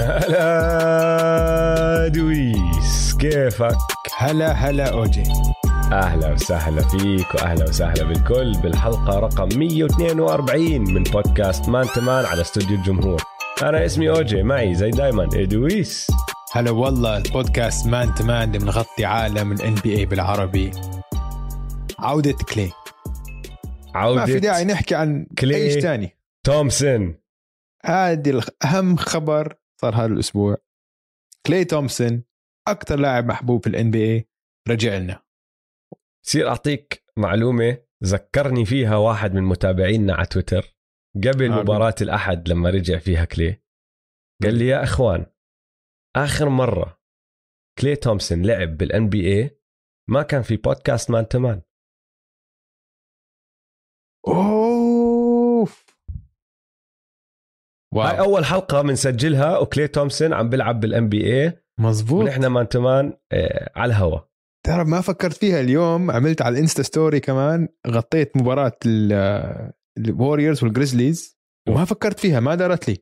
هلا دويس، كيفك؟ هلا أوجي، أهلا وسهلا فيك وأهلا وسهلا بالكل بالحلقة رقم 142 من بودكاست مان2مان على استوديو الجمهور. أنا اسمي أوجي، معي زي دايما دويس. هلا والله، البودكاست مان2مان اللي بنغطي عالم NBA بالعربي. عودة كلي، ما في داعي نحكي عن أي شيء تاني. تومسون، هذا الأهم خبر صار هذا الأسبوع. كلاي تومسون أكتر لاعب محبوب في NBA رجع لنا. سير أعطيك معلومة ذكرني فيها واحد من متابعينا على تويتر قبل مباراة الأحد لما رجع فيها كلاي، قال لي يا أخوان، آخر مرة كلاي تومسون لعب بالNBA ما كان في بودكاست مان2مان. أوف، هاي أول حلقة منسجلها وكلاي تومسون عم بلعب بالNBA. مظبوط، نحن مان2مان على الهوا. ترى ما فكرت فيها، اليوم عملت على الانستا ستوري كمان، غطيت مباراة الووريرز والجريزليز وما فكرت فيها، ما دارت لي.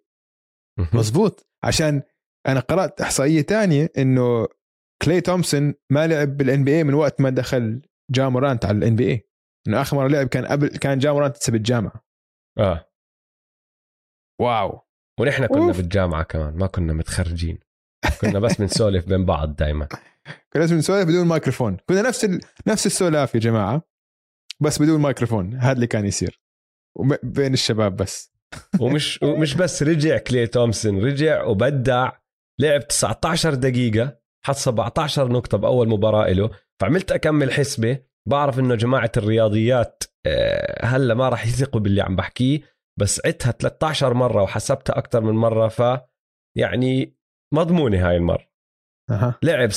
مظبوط، عشان أنا قرأت إحصائية تانية إنه كلاي تومسون ما لعب بالNBA من وقت ما دخل جا مورانت على الNBA. إنه آخر مرة لعب كان قبل، كان جا مورانت تسب الجامعة. واو، ونحن كنا في الجامعة كمان، ما كنا متخرجين، كنا بس بنسولف بين بعض دائما. كنا بس بنسولف بدون مايكروفون، كنا نفس السولف يا جماعة بس بدون مايكروفون. هذا اللي كان يصير بين الشباب بس. ومش بس رجع كلاي تومسون، رجع وبدع، لعب 19 دقيقة حط 17 نقطة بأول مباراة له. فعملت أكمل حسبة، بعرف إنه جماعة الرياضيات هلا ما راح يثقوا باللي عم بحكيه، بس عدتها 13 مرة وحسبتها أكتر من مرة، فيعني مضمونة هاي المرة. لعب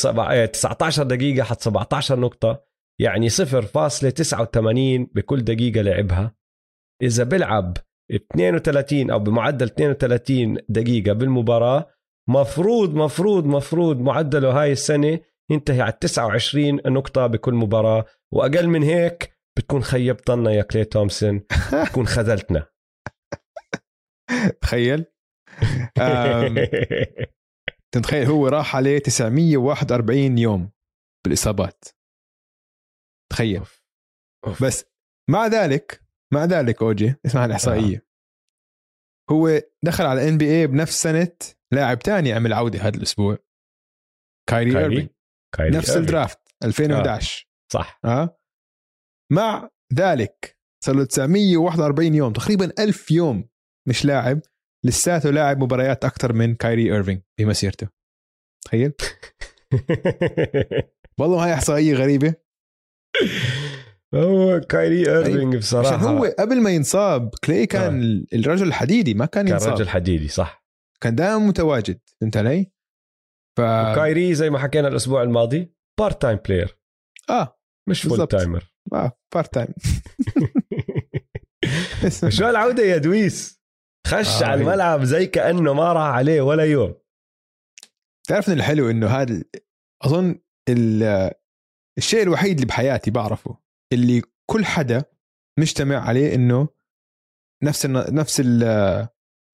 19 دقيقة حط 17 نقطة، يعني 0.89 بكل دقيقة لعبها. إذا بلعب 32 أو بمعدل 32 دقيقة بالمباراة، مفروض معدله هاي السنة ينتهي على 29 نقطة بكل مباراة، وأقل من هيك بتكون خيبتنا يا كلاي تومسون، بتكون خذلتنا. تخيل، تتخيل هو راح عليه 941 يوم بالإصابات. تخيل. أوف. بس مع ذلك أوجي، اسمع الإحصائية. هو دخل على NBA بنفس سنة لاعب تاني عمل عودة هذا الأسبوع، كايري إيرفينغ، نفس الدرافت 2011. صح. مع ذلك صار له 941 يوم، تقريبا 1000 يوم مش لاعب، لساته لاعب مباريات أكتر من كايري إيرفينغ بمسيرته. تخيل. والله هاي إحصائية غريبة. هو كايري إيرفينغ بصراحة، عشان هو قبل ما ينصاب كلاي كان الرجل الحديدي، ما كان ينصاب، كان رجل حديدي. صح، كان دائما متواجد. انت لي كايري زي ما حكينا الأسبوع الماضي بارت تايم بلاير، مش فول تايمر، بارت تايم. شو العودة يا دويس، خش على الملعب زي كأنه ما راح عليه ولا يوم. تعرف إن الحلو إنه هذا أظن الشيء الوحيد اللي بحياتي بعرفه، اللي كل حدا مجتمع عليه، إنه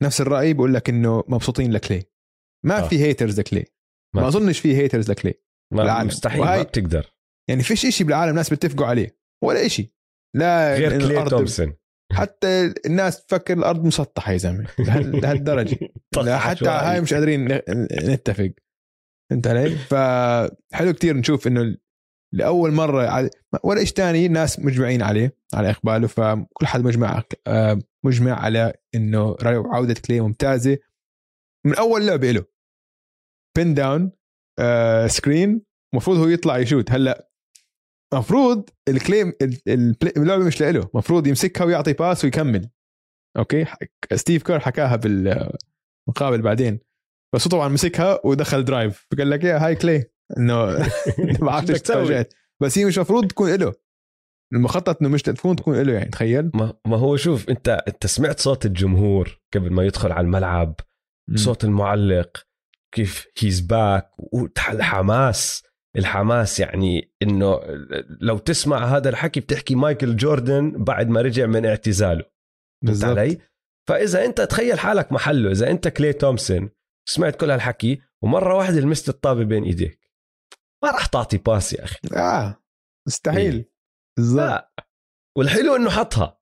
نفس الرأي، بقول لك إنه مبسوطين لكلي، ما في هيترز لكلي، ما أظنش في هيترز لكلي بالعالم، مستحيل. ما بتقدر، يعني فيش إشي بالعالم ناس بتتفقوا عليه ولا إشي، لا غير كلاي تومسون. حتى الناس تفكر الأرض مسطحة يا زلمة لهالدرجة، حتى هاي مش قادرين نتفق. انت علي، فحلو كتير نشوف انه لأول مرة ولا إيش تاني ناس مجمعين عليه، على إقباله، فكل حد مجمع على انه عودة كلاي ممتازة من أول لعبة له. بين داون سكرين، مفروض هو يطلع يشوت. هلأ مفروض الكليم اللعبة مش لإله، مفروض يمسكها ويعطي باس ويكمل. أوكي، ستيف كير حكاها بالمقابل بعدين، بس طبعا مسكها ودخل درايف، قال لك يا هاي كلاي إنه ما عرفتش تفاجأت، بس هي مش مفروض تكون إله، المخطط إنه مش تكون إله. يعني تخيل، ما هو شوف، أنت سمعت صوت الجمهور قبل ما يدخل على الملعب، صوت المعلق كيف he's back، والحماس الحماس، يعني إنه لو تسمع هذا الحكي بتحكي مايكل جوردن بعد ما رجع من اعتزاله. بالضبط. فإذا أنت تخيل حالك محله، إذا أنت كلاي تومسون سمعت كل هالحكي ومرة واحدة لمست الطابة بين ايديك, ما راح تعطي باس يا اخي. مستحيل. لا. والحلو انه حطها,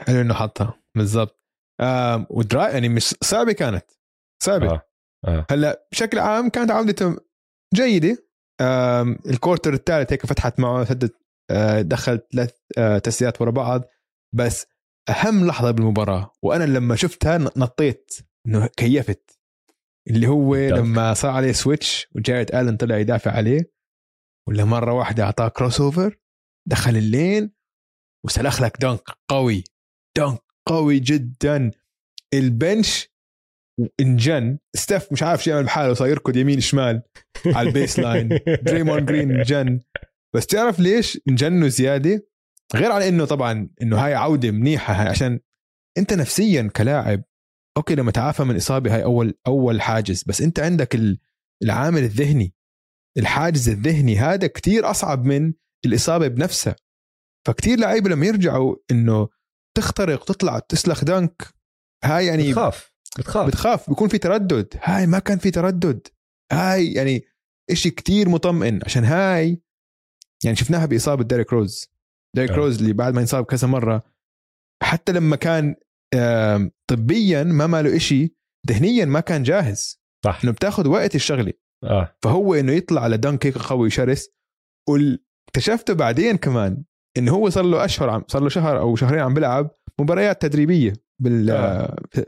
حلو انه حطها بالضبط. ودراي يعني مش صعبة, كانت صعبة. هلا بشكل عام كانت عودته جيدة. الكورتر الثالث هيك فتحت معه, سدت دخل 3 تسديدات ورا بعض, بس اهم لحظة بالمباراة وانا لما شفتها نطيت انه كيفت, اللي هو لما صار عليه سويتش وجاريت آلن طلع يدافع عليه, ولا مرة واحدة اعطاه كروس اوفر دخل اللين وسلخ لك دنك قوي, دنك قوي جدا. البنش انجن, ستيف مش عارف شو يعمل بحاله, صار يركض يمين شمال على البيس لاين. دريمون جرين انجن, بس تعرف ليش انجنه زيادة؟ غير على انه طبعا انه هاي عودة منيحة, هاي عشان انت نفسيا كلاعب اوكي لما تعافى من اصابة هاي اول حاجز, بس انت عندك العامل الذهني, الحاجز الذهني هذا كتير اصعب من الاصابة بنفسها. فكتير لعيبة لما يرجعوا انه تخترق تطلع تسلخ دانك, هاي يعني بتخاف بيكون في تردد. هاي ما كان في تردد, هاي يعني اشي كتير مطمئن, عشان هاي يعني شفناها باصابة ديريك روز. ديريك روز اللي بعد ما ينصاب كذا مرة, حتى لما كان طبيا ما ماله اشي, ذهنيا ما كان جاهز, انه بتاخد وقت الشغلة. فهو انه يطلع على دانك هيك قوي شرس, واكتشفته بعدين كمان انه هو صار له اشهر, صار له شهر او شهرين عم بلعب مباريات تدريبية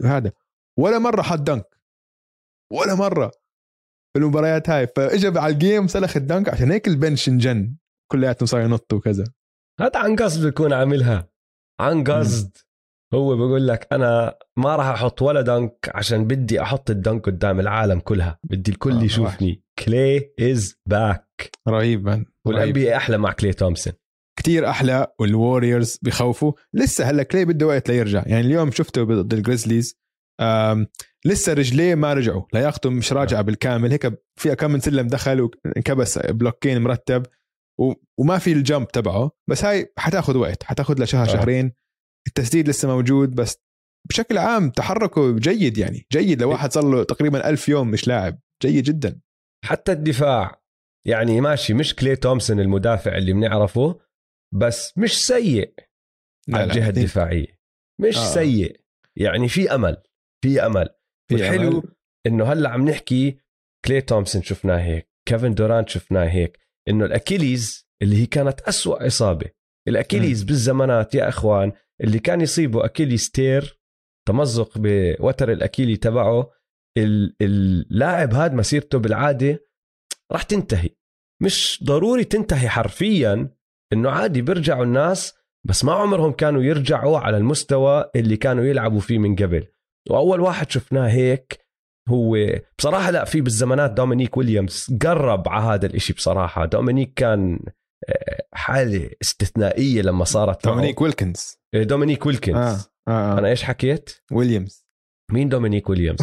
هذا, ولا مرة حط دنك, ولا مرة بالمباريات هاي. فاجى على الجيم سلخ الدنك, عشان هيك البنش انجن كلياتهم صار ينطوا وكذا. هذا عن قصد بيكون عاملها عن قصد. هو بيقول لك انا ما راح احط ولا دنك عشان بدي احط الدنك قدام العالم كلها, بدي الكل يشوفني. كلي از باك, رهيبا. والNBA احلى مع كلي تومسون, كتير احلى. والواريورز بيخوفوا لسه, هلا كلي بده وقت ليرجع. يعني اليوم شفته ضد الجريزليز لسه رجليه ما رجعوا, لياقته مش راجعه بالكامل. هيك فيها كم من سلم دخل وانكبس بلوكين مرتب, وما في الجمب تبعه, بس هاي حتاخد وقت, حتاخد لشهر شهرين. التسديد لسه موجود, بس بشكل عام تحركه جيد, يعني جيد لواحد صار له تقريبا 1000 يوم مش لاعب. جيد جدا. حتى الدفاع يعني ماشي, مش كلي تومسون المدافع اللي بنعرفه, بس مش سيء على الجهة الدفاعية, مش سيء. يعني في أمل, في أمل. والحلو إنه هلأ عم نحكي كلي تومسون شفناه هيك, كيفن دورانت شفناه هيك, إنه الأكيليز اللي هي كانت أسوأ إصابة, الأكيليز بالزمانات يا أخوان, اللي كان يصيبه أكيليز تير, تمزق بوتر الأكيلي تبعه, اللاعب هاد مسيرته بالعادة راح تنتهي. مش ضروري تنتهي حرفياً, إنه عادي بيرجعوا الناس, بس ما عمرهم كانوا يرجعوا على المستوى اللي كانوا يلعبوا فيه من قبل. وأول واحد شفناه هيك هو بصراحة. لا, في بالزمانات دومينيك ويليامز قرب على هذا الاشي بصراحة. دومينيك كان حالة استثنائية لما صارت دومينيك ويلكنز. دومينيك ويلكنز أنا إيش حكيت؟ ويليامز. مين دومينيك ويليامز؟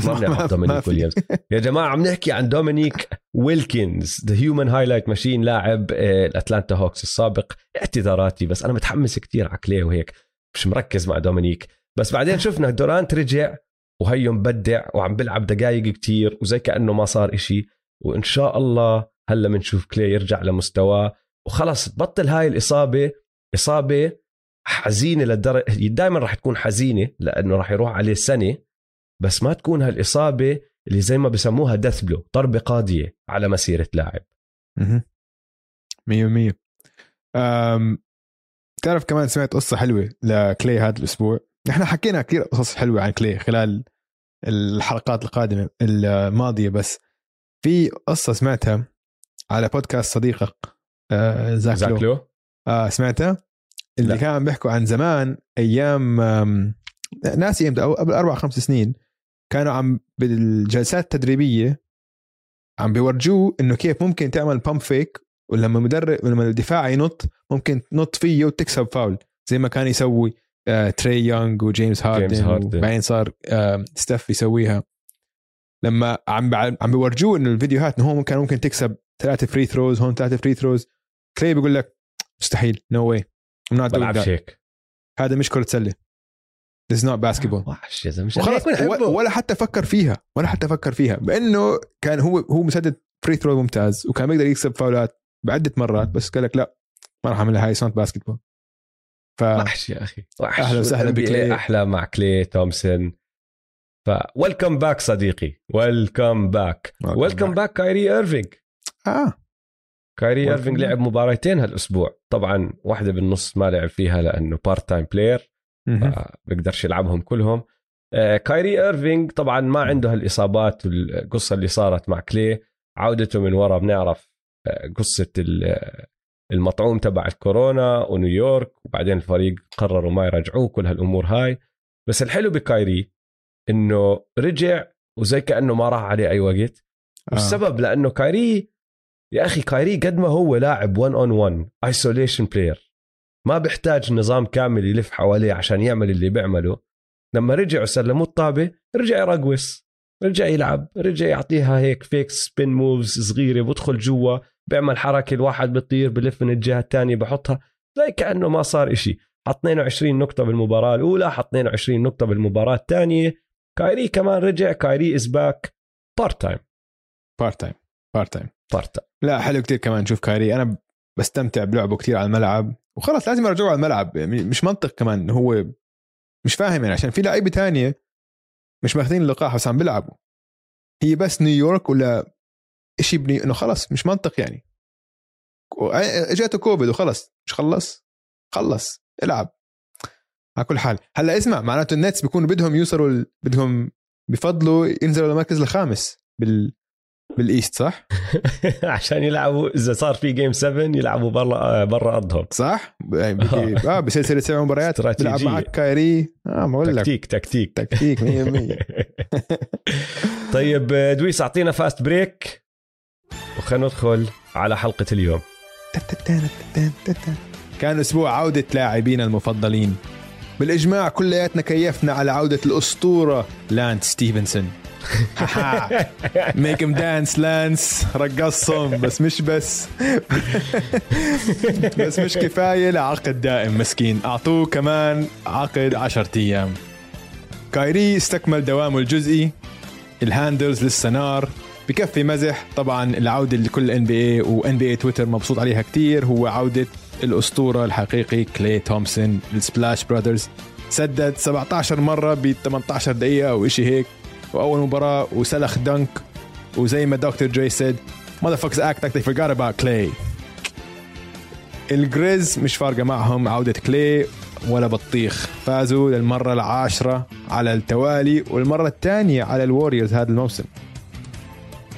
دومينيك ويليامز يا جماعة, عم نحكي عن دومينيك ويلكنز, The Human Highlight Machine, لاعب الأتلانتا هوكس السابق. اعتذاراتي, بس أنا متحمس كتير على كلي وهيك مش مركز مع دومينيك. بس بعدين شفنا دورانت رجع, وهيو مبدع وعم بلعب دقايق كتير وزي كأنه ما صار إشي. وإن شاء الله هلا منشوف كلي يرجع لمستواه, وخلص تبطل هاي الإصابة. إصابة حزينة للدرجة, دايما راح تكون حزينة لأنه راح يروح عليه سنة, بس ما تكون هالإصابة اللي زي ما بسموها death blow, ضربة قاضية على مسيرة لاعب. 100%. تعرف كمان سمعت قصة حلوة لكلي هذا الأسبوع. نحن حكينا كتير قصص حلوة عن كلي خلال الحلقات القادمة الماضية, بس في قصة سمعتها على بودكاست صديقك زاكلو. سمعتها اللي لا. كان بيحكوا عن زمان أيام ناسي امتى, او قبل 4-5 سنين, كانوا عم بالجلسات التدريبيه عم بيورجوه انه كيف ممكن تعمل بامب فيك, ولما مدرب ولما الدفاع ينط ممكن تنط فيه وتكسب فاول, زي ما كان يسوي تري يونغ وجيمس هاردن, بعدين صار ستيف يسويها. لما عم بيورجوه انه الفيديوهات انه هون كان ممكن تكسب 3 فري ثروز, هون 3 فري ثروز. كلي بيقول لك مستحيل, نو واي, ام نوت دوينغ ذات. هذا مش كره سله, It's not basketball. ولا حتى فكر فيها بأنه كان هو مسدد فري ثرو ممتاز وكان بيقدر يكسب فاولات بعدة مرات, بس قال لك لا ما راح اعملها, هاي سنت باستبول. وحش يا اخي, وحش. اهلا وسهلا بكلي, احلى مع كلي تومسون. فويلكم باك صديقي, ويلكم باك, ويلكم باك كايري ايرفينغ. كايري ايرفينغ لعب مباراتين هالاسبوع, طبعا واحده بالنص ما لعب فيها لانه بارت تايم بلاير بقدرش يلعبهم كلهم. كايري ايرفينغ طبعا ما عنده هالاصابات والقصه اللي صارت مع كلي, عودته من ورا بنعرف قصه المطعوم تبع الكورونا ونيويورك, وبعدين الفريق قرروا ما يرجعوه, كل هالامور هاي. بس الحلو بكايري انه رجع وزي كانه ما راح عليه اي وقت. والسبب لانه كايري يا اخي, كايري قد ما هو لاعب 1 اون 1 ايسوليشن بلاير, ما بيحتاج نظام كامل يلف حواليه عشان يعمل اللي بيعمله. لما رجع وسلموا الطابه رجع يرقص, رجع يلعب, رجع يعطيها هيك فيك سبين موفز صغيره, بدخل جوا بيعمل حركه, الواحد بيطير بلف من الجهه الثانيه بحطها, زي كانه ما صار إشي. حط 22 نقطه بالمباراه الاولى, حط 22 نقطه بالمباراه الثانيه. كايري كمان رجع, كايري از باك بارت تايم. لا حلو كتير كمان نشوف كايري, انا بستمتع بلعبه كتير على الملعب, وخلص لازم يرجعوا على الملعب. مش منطق كمان هو مش فاهم يعني, عشان في لعيبه ثانيه مش ماخذين اللقاح بس عم بيلعبوا, هي بس نيويورك ولا إشي بني إنه خلص مش منطق يعني. اجاته كوفيد وخلص, مش خلص العب. على كل حال هلا اسمع, معناته النتس بيكونوا بدهم يوصلوا, بدهم بفضلوا ينزلوا للمركز الخامس بالايست صح عشان يلعبوا اذا صار في جيم 7 يلعبوا برا ارضهم صح, بسلسله 7 مباريات بيلعب معك كايري. بقول لك تكتيك 100%. طيب دويس اعطينا فاست بريك وخلينا ندخل على حلقه اليوم. كان اسبوع عوده لاعبين المفضلين بالاجماع, كلياتنا كيفنا على عوده الاسطوره لانس ستيفنسون. ميك ام دانس لانس, رقصهم. بس مش كفايه لعقد دائم مسكين, اعطوه كمان عقد 10 ايام. كايري استكمل دوامه الجزئي, الهاندلز لسه نار, بكفي مزح. طبعا العوده لكل ان بي اي وان بي اي تويتر مبسوط عليها كتير, هو عوده الاسطوره الحقيقي كلاي تومسون. السبلاش برادرز سدد 17 مره ب 18 دقيقه او شيء هيك, وأول مباراة وسلخ دنك, وزي ما دكتور جاي سيد motherfuckers act like they forgot about Klay. الجريز مش فارقة معهم عودة كلاي ولا بطيخ, فازوا للمرة 10 على التوالي والمرة 2 على الواريورز هذا الموسم.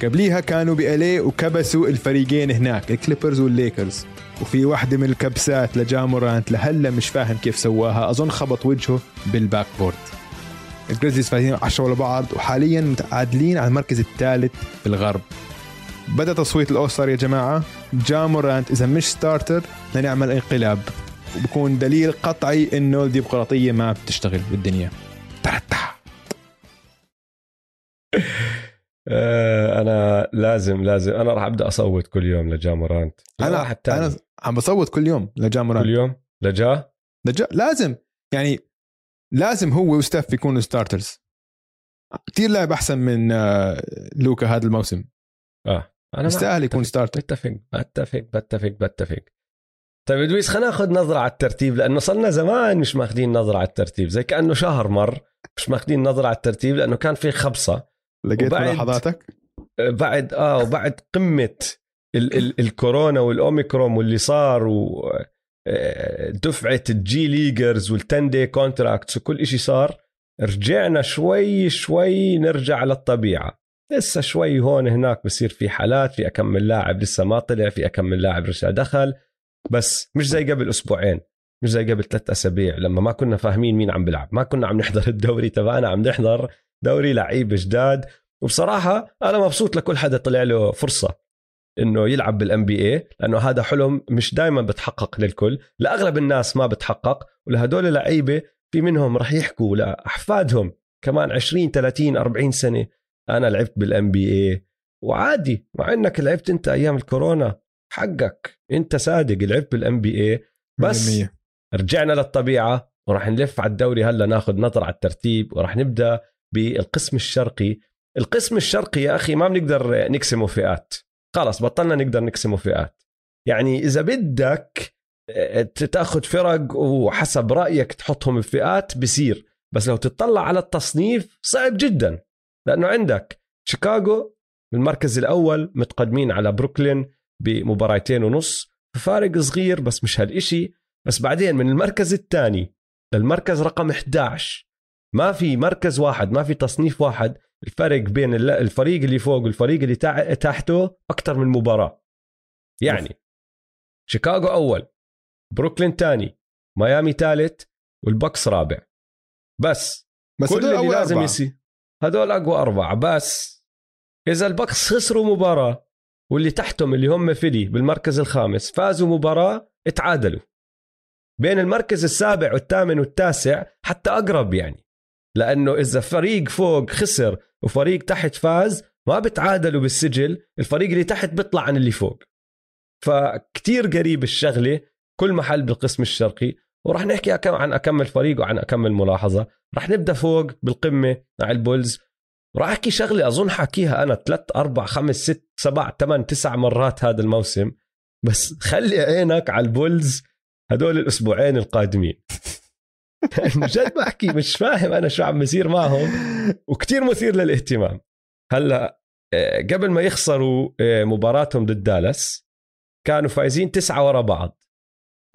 قبليها كانوا بألي وكبسوا الفريقين هناك, الكليبرز والليكرز, وفي واحدة من الكبسات لجا مورانت لهلا مش فاهم كيف سواها, أظن خبط وجهه بالباك بورد. الجريزليز فايزين 10 ورا بعض وحاليا متعادلين على المركز الثالث بالغرب. بدأ تصويت الأوستر يا جماعة, جا مورانت إذا مش ستارتر نعمل انقلاب, وبكون دليل قطعي إنه الديمقراطية ما بتشتغل بالدنيا. أنا لازم أنا راح أبدأ أصوت كل يوم لجا مورانت. أنا عم بصوت كل يوم لجا مورانت, كل يوم لجا لازم يعني, لازم هو وستاف يكونوا ستارترز. كتير لاعب أحسن من لوكا هذا الموسم. أنا مستاهل يكون ستارتر. بتفق. طيب دويس خلينا ناخذ نظرة على الترتيب, لأنه صلنا زمان مش ماخدين نظرة على الترتيب, زي كأنه شهر مر مش ماخدين نظرة على الترتيب, لأنه كان في خبصة. لقيت ملاحظاتك بعد وبعد قمة الكورونا والأوميكرون واللي صار, و دفعة الجي ليجرز والتن دي كونتراكتس وكل إشي صار, رجعنا شوي نرجع للطبيعة. لسه شوي هون هناك بصير في حالات, في أكمل لاعب لسه ما طلع, في أكمل لاعب لسه دخل, بس مش زي قبل أسبوعين, مش زي قبل 3 أسابيع لما ما كنا فاهمين مين عم بلعب, ما كنا عم نحضر الدوري تبعنا, عم نحضر دوري لعيب جداد. وبصراحة أنا مبسوط لكل حدا طلع له فرصة إنه يلعب بالان بي اي, لأنه هذا حلم مش دايما بتحقق للكل, لأغلب الناس ما بتحقق, ولهدول اللعيبة في منهم رح يحكوا لأحفادهم كمان 20 30 40 سنة, أنا لعبت بالان بي اي. وعادي, مع إنك لعبت أنت أيام الكورونا, حقك أنت صادق, لعبت بالان بي اي. بس رجعنا للطبيعة, وراح نلف على الدوري. هلا ناخذ نظر على الترتيب وراح نبدا بالقسم الشرقي. القسم الشرقي يا اخي ما بنقدر نقسمه فئات، خلص بطلنا نقدر نقسمه فئات. يعني اذا بدك تاخذ فرق وحسب رايك تحطهم بفئات بصير، بس لو تطلع على التصنيف صعب جدا، لانه عندك شيكاغو بالمركز الاول متقدمين على بروكلين بمباراتين ونص، ففارق صغير بس مش هالإشي. بس بعدين من المركز الثاني للمركز رقم 11 ما في مركز واحد، ما في تصنيف واحد، الفرق بين الفريق اللي فوق والفريق اللي تحته أكتر من مباراة. يعني شيكاغو أول، بروكلين تاني، ميامي ثالث، والبكس رابع. بس كل اللي لازم يصير هدول أقوى أربعة. بس إذا البكس خسروا مباراة واللي تحتهم اللي هم فيلي بالمركز الخامس فازوا مباراة اتعادلوا، بين المركز السابع والثامن والتاسع حتى أقرب. يعني لأنه إذا فريق فوق خسر وفريق تحت فاز ما بتعادلوا بالسجل، الفريق اللي تحت بيطلع عن اللي فوق. فكتير قريب الشغلة كل محل بالقسم الشرقي، ورح نحكي عن أكمل فريق وعن أكمل ملاحظة. رح نبدأ فوق بالقمة مع البولز. راح أحكي شغلة أظن حكيها أنا 3 4 5 6 7 8 9 مرات هذا الموسم، بس خلي عينك على البولز هدول الأسبوعين القادمين. جد بحكي مش فاهم أنا شو عم يصير معهم، وكتير مثير للاهتمام. هلأ قبل ما يخسروا مباراتهم ضد دالاس كانوا فايزين 9 ورا بعض،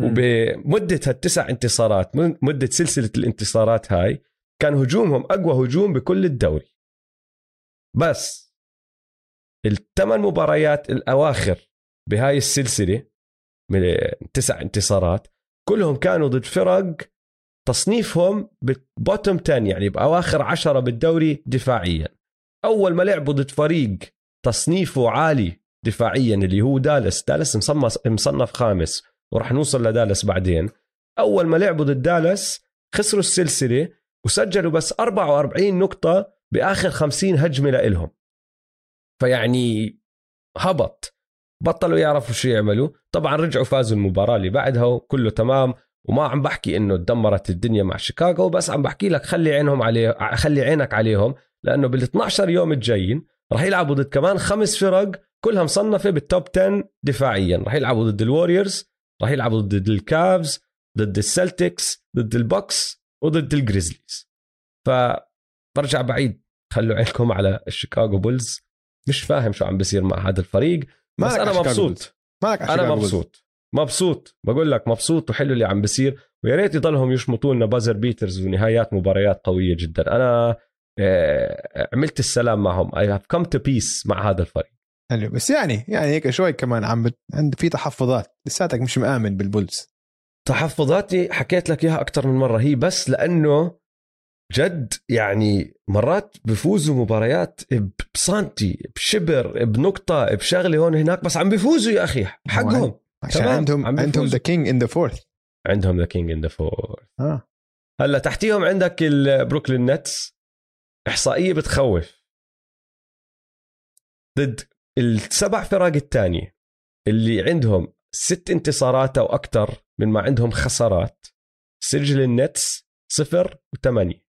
وبمدة هالتسع انتصارات مدة سلسلة الانتصارات هاي كان هجومهم أقوى هجوم بكل الدوري. بس الثمان مباريات الأواخر بهاي السلسلة من 9 انتصارات كلهم كانوا ضد فرق تصنيفهم ببوتم 10، يعني بأواخر 10 بالدوري دفاعيا. أول ما لعبوا ضد فريق تصنيفه عالي دفاعيا اللي هو دالاس مصنف خامس، ورح نوصل لدالاس بعدين. أول ما لعبوا ضد دالاس خسروا السلسلة وسجلوا بس 44 نقطة بآخر 50 هجمة لإلهم. فيعني هبط، بطلوا يعرفوا شو يعملوا. طبعا رجعوا فازوا المباراة اللي بعدها كله تمام، وما عم بحكي انه تدمرت الدنيا مع شيكاغو، بس عم بحكي لك خلي عينك عليهم، لانه بال12 يوم الجايين رح يلعبوا ضد كمان 5 فرق كلها مصنفة بالتوب 10 دفاعيا. رح يلعبوا ضد الواريورز، رح يلعبوا ضد الكافز، ضد السلتكس، ضد البوكس، وضد الجريزليز. برجع بعيد، خلوا عينكم على الشيكاغو بولز. مش فاهم شو عم بيصير مع هذا الفريق، بس أنا مبسوط. أنا مبسوط بقول لك، مبسوط وحلو اللي عم بيصير، ويا ريت يضلهم يشمطوا لنا بازر بيترز ونهايات مباريات قوية جدا. أنا عملت السلام معهم، I have come to peace مع هذا الفريق. حلو، بس يعني هيك شوي كمان عند في تحفظات، لساتك مش مآمن بالبولز. تحفظاتي حكيت لك إياها أكتر من مرة، هي بس لأنه جد يعني مرات بفوزوا مباريات بسانتي، بشبر، بنقطة، بشغلة هون هناك، بس عم بفوزوا يا أخي حقهم، عشان عندهم the king in the fourth. هلا تحتيهم عندك البروكلين نتس، إحصائية بتخوف ضد ال7 فرق الثانية اللي عندهم 6 انتصارات أو أكتر من ما عندهم خسارات. سجل النتس 0-8،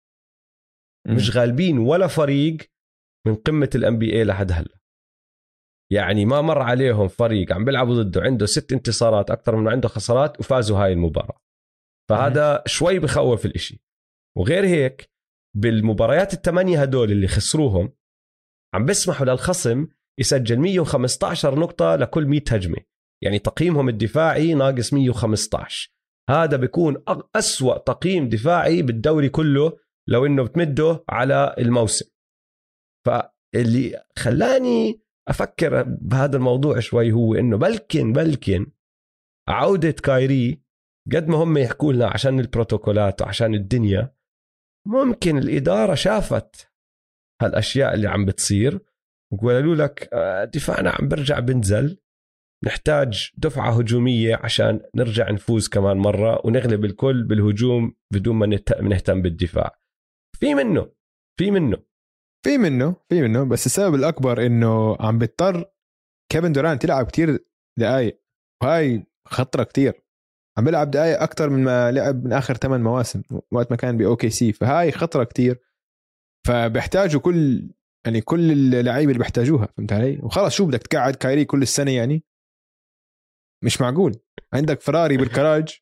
مش غالبين ولا فريق من قمة ال NBA لحد هلا. يعني ما مر عليهم فريق عم بيلعبوا ضده عنده 6 انتصارات أكثر من عنده خسارات وفازوا هاي المباراة، فهذا شوي بخوف الإشي. وغير هيك بالمباريات ال8 هدول اللي خسروهم عم بسمحوا للخصم يسجل 115 نقطة لكل 100 هجمة، يعني تقييمهم الدفاعي ناقص 115. هذا بيكون أسوأ تقييم دفاعي بالدوري كله لو إنه بتمده على الموسم. فاللي خلاني أفكر بهذا الموضوع شوي هو إنه بلكن عودة كايري قد ما هم يحكوا لنا عشان البروتوكولات وعشان الدنيا، ممكن الإدارة شافت هالأشياء اللي عم بتصير وقالوا لك دفاعنا عم برجع بنزل، نحتاج دفعة هجومية عشان نرجع نفوز كمان مرة ونغلب الكل بالهجوم بدون ما نهتم بالدفاع. في منه، بس السبب الأكبر إنه عم بيضطر كيفن دورانت يلعب كتير دقايق، وهاي خطرة كتير. عم بلعب دقايق اكتر من ما لعب من اخر 8 مواسم وقت ما كان باوكي سي. فهاي خطره كتير، فبيحتاجوا كل يعني كل اللعيبه اللي بيحتاجوها، فهمت علي؟ وخلاص شو بدك تقعد كايري كل السنه؟ يعني مش معقول عندك فراري بالكراج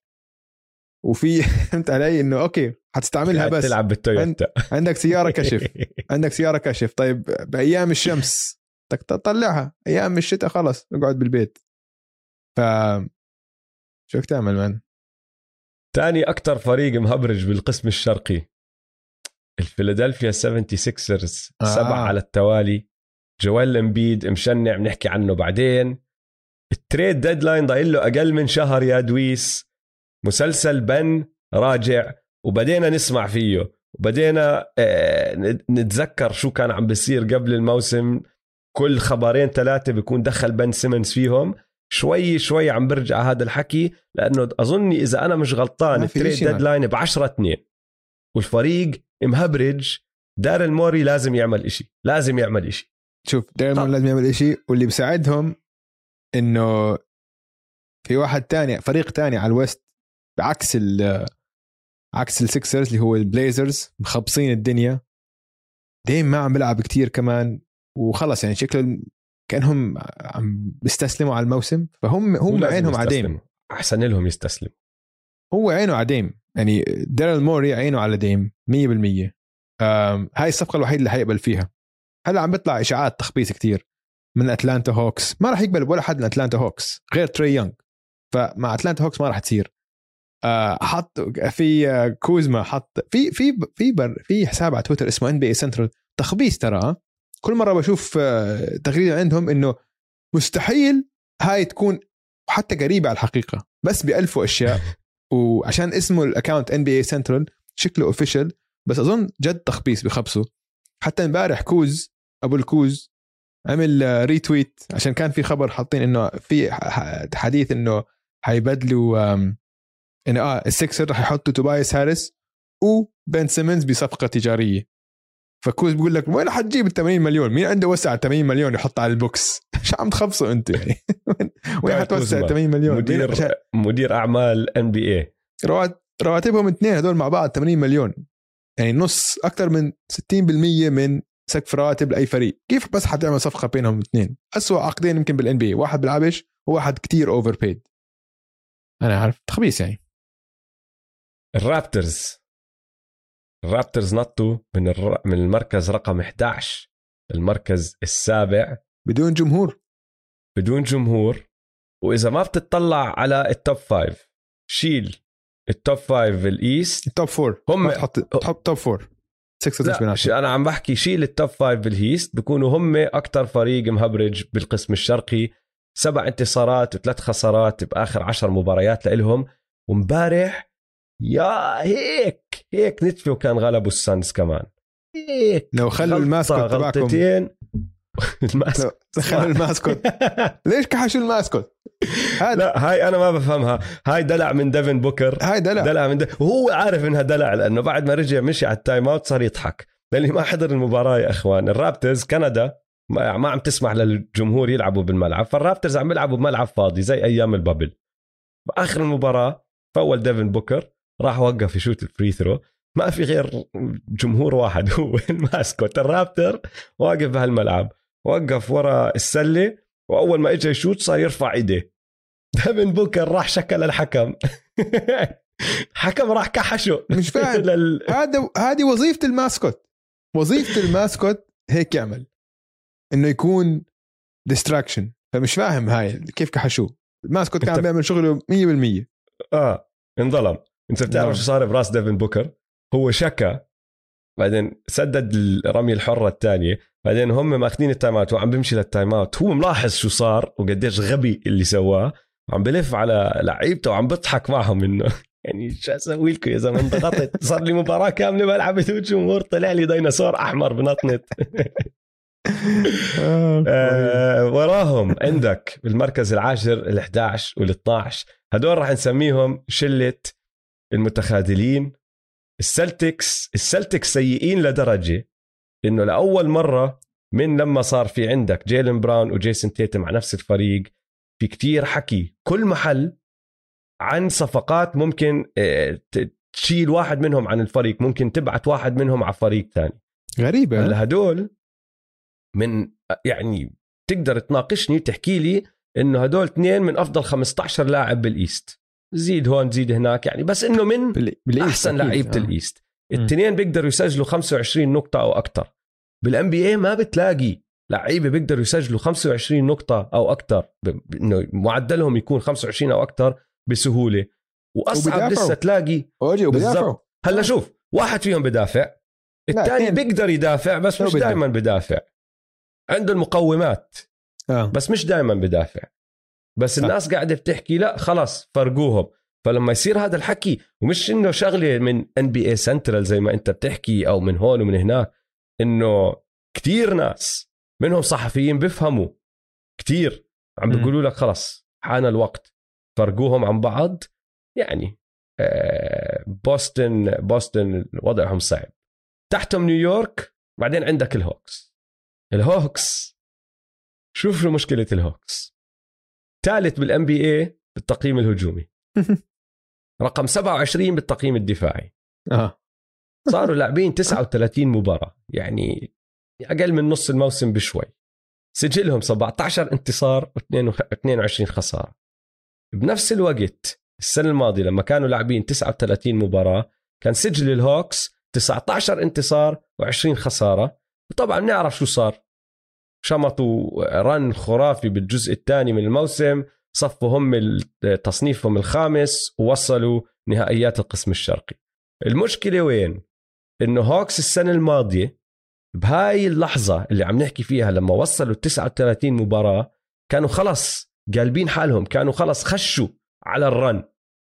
وفي فهمت علي انه اوكي حتستعملها بس تلعب بالتويوتا، عندك سياره كشف، عندك سياره كشف. طيب بايام الشمس بدك تطلعها، ايام الشتاء خلاص اقعد بالبيت. ف شو بدك تعمل مان؟ ثاني اكثر فريق مهبرج بالقسم الشرقي الفيلادلفيا 76رز، 7 على التوالي. جويل امبيد مشنع، بنحكي عنه بعدين. التريد ديدلاين ضايل له اقل من شهر يا دويس، مسلسل بن راجع وبدينا نسمع فيه وبدينا نتذكر شو كان عم بيصير قبل الموسم. كل خبرين ثلاثة بيكون دخل بن سيمنز فيهم، شوي شوي عم برجع هذا الحكي، لأنه أظني إذا أنا مش غلطان التريد ديدلاين ب10/2 والفريق مهبرج. دارل موري لازم يعمل إشي، لازم يعمل إشي. شوف دارل موري لازم يعمل إشي، واللي بساعدهم إنه في واحد تاني، فريق تاني على الوست بعكس عكس السكسرز اللي هو البليزرز، مخبصين الدنيا دايم، ما عم بلعب كتير كمان، وخلص يعني شكله كأنهم عم بيستسلموا على الموسم. فهم عينهم عديم، أحسن لهم يستسلم. هو عينه عديم، يعني دارل موري عينه على ديم 100%. هاي الصفقة الوحيدة اللي حيقبل فيها. هلا عم بيطلع إشاعات تخبيص كتير من أتلانتا هوكس، ما راح يقبل ولا حد من أتلانتا هوكس غير تري يونغ، فمع أتلانتا هوكس ما راح تصير. حط في كوزما، حط في في في بر في حساب على تويتر اسمه NBA Central تخبيص، ترى كل مرة بشوف تغريدة عندهم إنه مستحيل هاي تكون حتى قريبة على الحقيقة، بس بألفوا أشياء وعشان اسمه الأكاونت NBA Central شكله أوفيشل، بس أظن جد تخبيص بخبصه. حتى امبارح كوز أبو الكوز عمل ريتويت، عشان كان في خبر حاطين إنه في حديث إنه هيبدلوا إنه السكسر رح يحطوا توبايس هاريس وبن سيمنز بصفقة تجارية. فكوز بيقول لك وين حتجيب ال80 مليون؟ مين عنده وسع 80 مليون يحط على البوكس؟ شو عم تخبصوا انت يعني؟ وين حتوسع 80 مليون؟ مدير اعمال NBA رواتبهم اثنين هذول مع بعض 80 مليون، يعني نص، اكثر من 60% من سقف راتب لاي فريق. كيف بس حتعمل صفقه بينهم اثنين؟ اسوء عقدين يمكن بالNBA، واحد بالعبش وواحد كتير اوفر بيد. انا عارف تخبيص يعني. الرابترز نطوا من المركز رقم 11 المركز السابع، بدون جمهور. وإذا ما بتطلع على التوب 5، شيل التوب 5 بالإيست، التوب 4 هم تحط توب 4 6. أنا عم بحكي شيل التوب 5 بالإيست، بيكونوا هم أكتر فريق مهبرج بالقسم الشرقي، 7 انتصارات و3 خسارات بآخر 10 مباريات لإلهم. ومبارح يا هيك نتفه وكان غلبوا السانز كمان، هيك لو خلوا الماسكوت تبعكم الماسكوت ليش كحشوا الماسكوت هذا؟ لا هاي انا ما بفهمها، هاي دلع من ديفن بوكر، هاي دلع من وهو عارف انها دلع، لانه بعد ما رجع مشي على التايم اوت صار يضحك. للي ما حضر المباراه يا اخوان، الرابترز كندا ما عم تسمح للجمهور يلعبوا بالملعب، فالرابترز عم يلعبوا بملعب فاضي زي ايام البابل. باخر المباراه فول ديفن بوكر راح وقف يشوت الفري ثرو، ما في غير جمهور واحد هو الماسكوت. الرابتر واقف بهالملعب، وقف ورا السلة، وأول ما إجا يشوت صار يرفع إيده. ديفن بوكر راح شكل الحكم الحكم راح كحشه، مش فاهم هذه وظيفة الماسكوت. وظيفة الماسكوت هيك يعمل، إنه يكون distraction، فمش فاهم هاي كيف كحشوه. الماسكوت كان بيعمل شغله 100%. انظلم. انت بتعرف شو صار براس ديفن بوكر؟ هو شكى، بعدين سدد الرمية الحرة الثانية، بعدين هم ماخذين التايم اوت وعم بمشي للتايم اوت، هو ملاحظ شو صار وقديش غبي اللي سواه، عم بلف على لعيبته وعم بضحك معهم انه يعني شو اسوي لكم يا زلمه، انضغطت، صار لي مباراة كاملة بلعب بدون جمهور، طلع لي ديناصور احمر بنطنت. وراهم عندك بالمركز العاشر ال11 وال12، هدول راح نسميهم شلة المتخاذلين. السلتكس سيئين لدرجة إنه لأول مرة من لما صار في عندك جيلن براون وجيسون تيتم مع نفس الفريق، في كتير حكي كل محل عن صفقات ممكن تشيل واحد منهم عن الفريق, ممكن تبعت واحد منهم على فريق ثاني. غريبة. هلا هدول من يعني تقدر تناقشني تحكي لي انه هدول اثنين من افضل 15 لاعب بالايست, زيد هون زيد هناك يعني, بس انه من احسن لعيبة الايست. التنين بيقدروا يسجلوا 25 نقطة او اكتر. بالNBA ما بتلاقي لعيبة بيقدروا يسجلوا 25 نقطة او اكتر, انه معدلهم يكون 25 او اكتر بسهولة, واصعب لسه تلاقي. هلا شوف, واحد فيهم بدافع, الثاني بيقدر يدافع بس مش دائما بدافع, عنده المقومات بس مش دائما بدافع. بس الناس قاعدة بتحكي لا خلاص فرقوهم. فلما يصير هذا الحكي, ومش انه شغلة من NBA Central زي ما انت بتحكي او من هون ومن هناك, انه كتير ناس منهم صحفيين بفهموا كتير عم بيقولوا لك خلاص حان الوقت فرقوهم عن بعض. يعني بوستن وضعهم صعب, تحتهم نيويورك, بعدين عندك الهوكس. الهوكس شوف له مشكلة, الهوكس ثالث بالNBA بالتقييم الهجومي, رقم 27 بالتقييم الدفاعي. صاروا لاعبين 39 مباراة, يعني أقل من نص الموسم بشوي. سجلهم 17 انتصار و22 خسارة. بنفس الوقت السنة الماضية لما كانوا لاعبين 39 مباراة كان سجل الهوكس 19 انتصار و20 خسارة. وطبعا نعرف شو صار, شمطوا رن خرافي بالجزء الثاني من الموسم, صفوا هم تصنيفهم الخامس ووصلوا نهائيات القسم الشرقي. المشكلة وين؟ إنه هوكس السنة الماضية بهاي اللحظة اللي عم نحكي فيها لما وصلوا 39 مباراة كانوا خلص قالبين حالهم, كانوا خلص خشوا على الرن,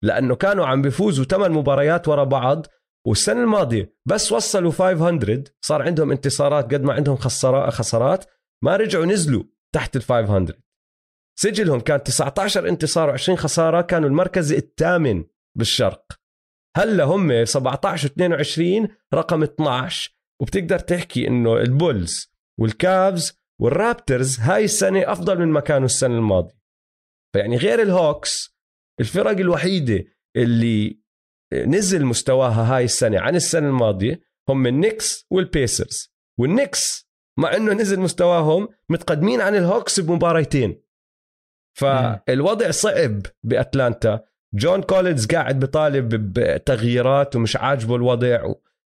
لأنه كانوا عم بيفوزوا 8 مباريات ورا بعض. والسنة الماضية بس وصلوا 500 صار عندهم انتصارات قد ما عندهم خسارات, ما رجعوا نزلوا تحت ال 500. سجلهم كان 19 انتصار و20 خسارة, كانوا المركز الثامن بالشرق. هلا هم 17 و22 رقم 12. وبتقدر تحكي انه البولز والكافز والرابترز هاي السنة افضل من ما كانوا السنة الماضية. فيعني غير الهوكس الفرق الوحيدة اللي نزل مستواها هاي السنة عن السنة الماضية هم النيكس والبيسرز. والنيكس مع انه نزل مستواهم متقدمين عن الهوكس بمباريتين. فالوضع صعب بأتلانتا. جون كولينز قاعد بطالب بتغييرات ومش عاجبه الوضع.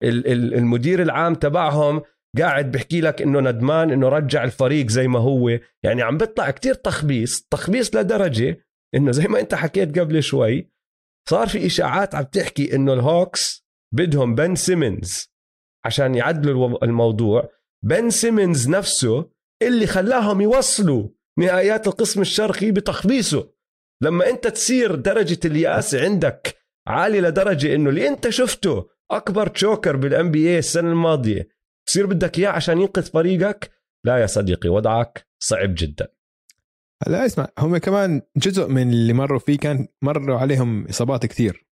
المدير العام تبعهم قاعد بحكي لك انه ندمان انه رجع الفريق زي ما هو. يعني عم بطلع كتير تخبيص لدرجة انه زي ما انت حكيت قبل شوي صار في اشاعات عم تحكي انه الهوكس بدهم بن سيمنز عشان يعدلوا الموضوع. بن سيمنز نفسه اللي خلاهم يوصلوا نهايات القسم الشرقي بتخبيصه. لما انت تصير درجة اليأس عندك عالي لدرجة انه اللي انت شفته اكبر تشوكر بالNBA السنة الماضية تصير بدك اياه عشان ينقذ فريقك, لا يا صديقي وضعك صعب جدا. هلا اسمع, هم كمان جزء من اللي مروا فيه كان مروا عليهم اصابات كثير,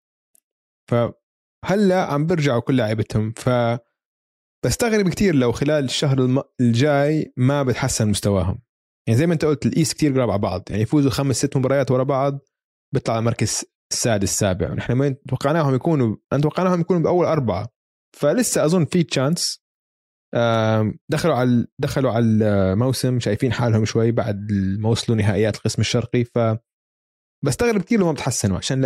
فهلا عم برجعوا كل لاعبتهم. فبستغرب كثير لو خلال الشهر الجاي ما بتحسن مستواهم. يعني زي ما انت قلت الايست كتير قراب على بعض, يعني يفوزوا 5-6 مباريات ورا بعض بيطلع على مركز السادس السابع, ونحن ما توقعناهم يكونوا باول 4. فلسه اظن في تشانس. دخلوا على الموسم شايفين حالهم شوي بعد ما وصلوا نهائيات القسم الشرقي. فبستغرب كتير لو ما بتحسنوا, عشان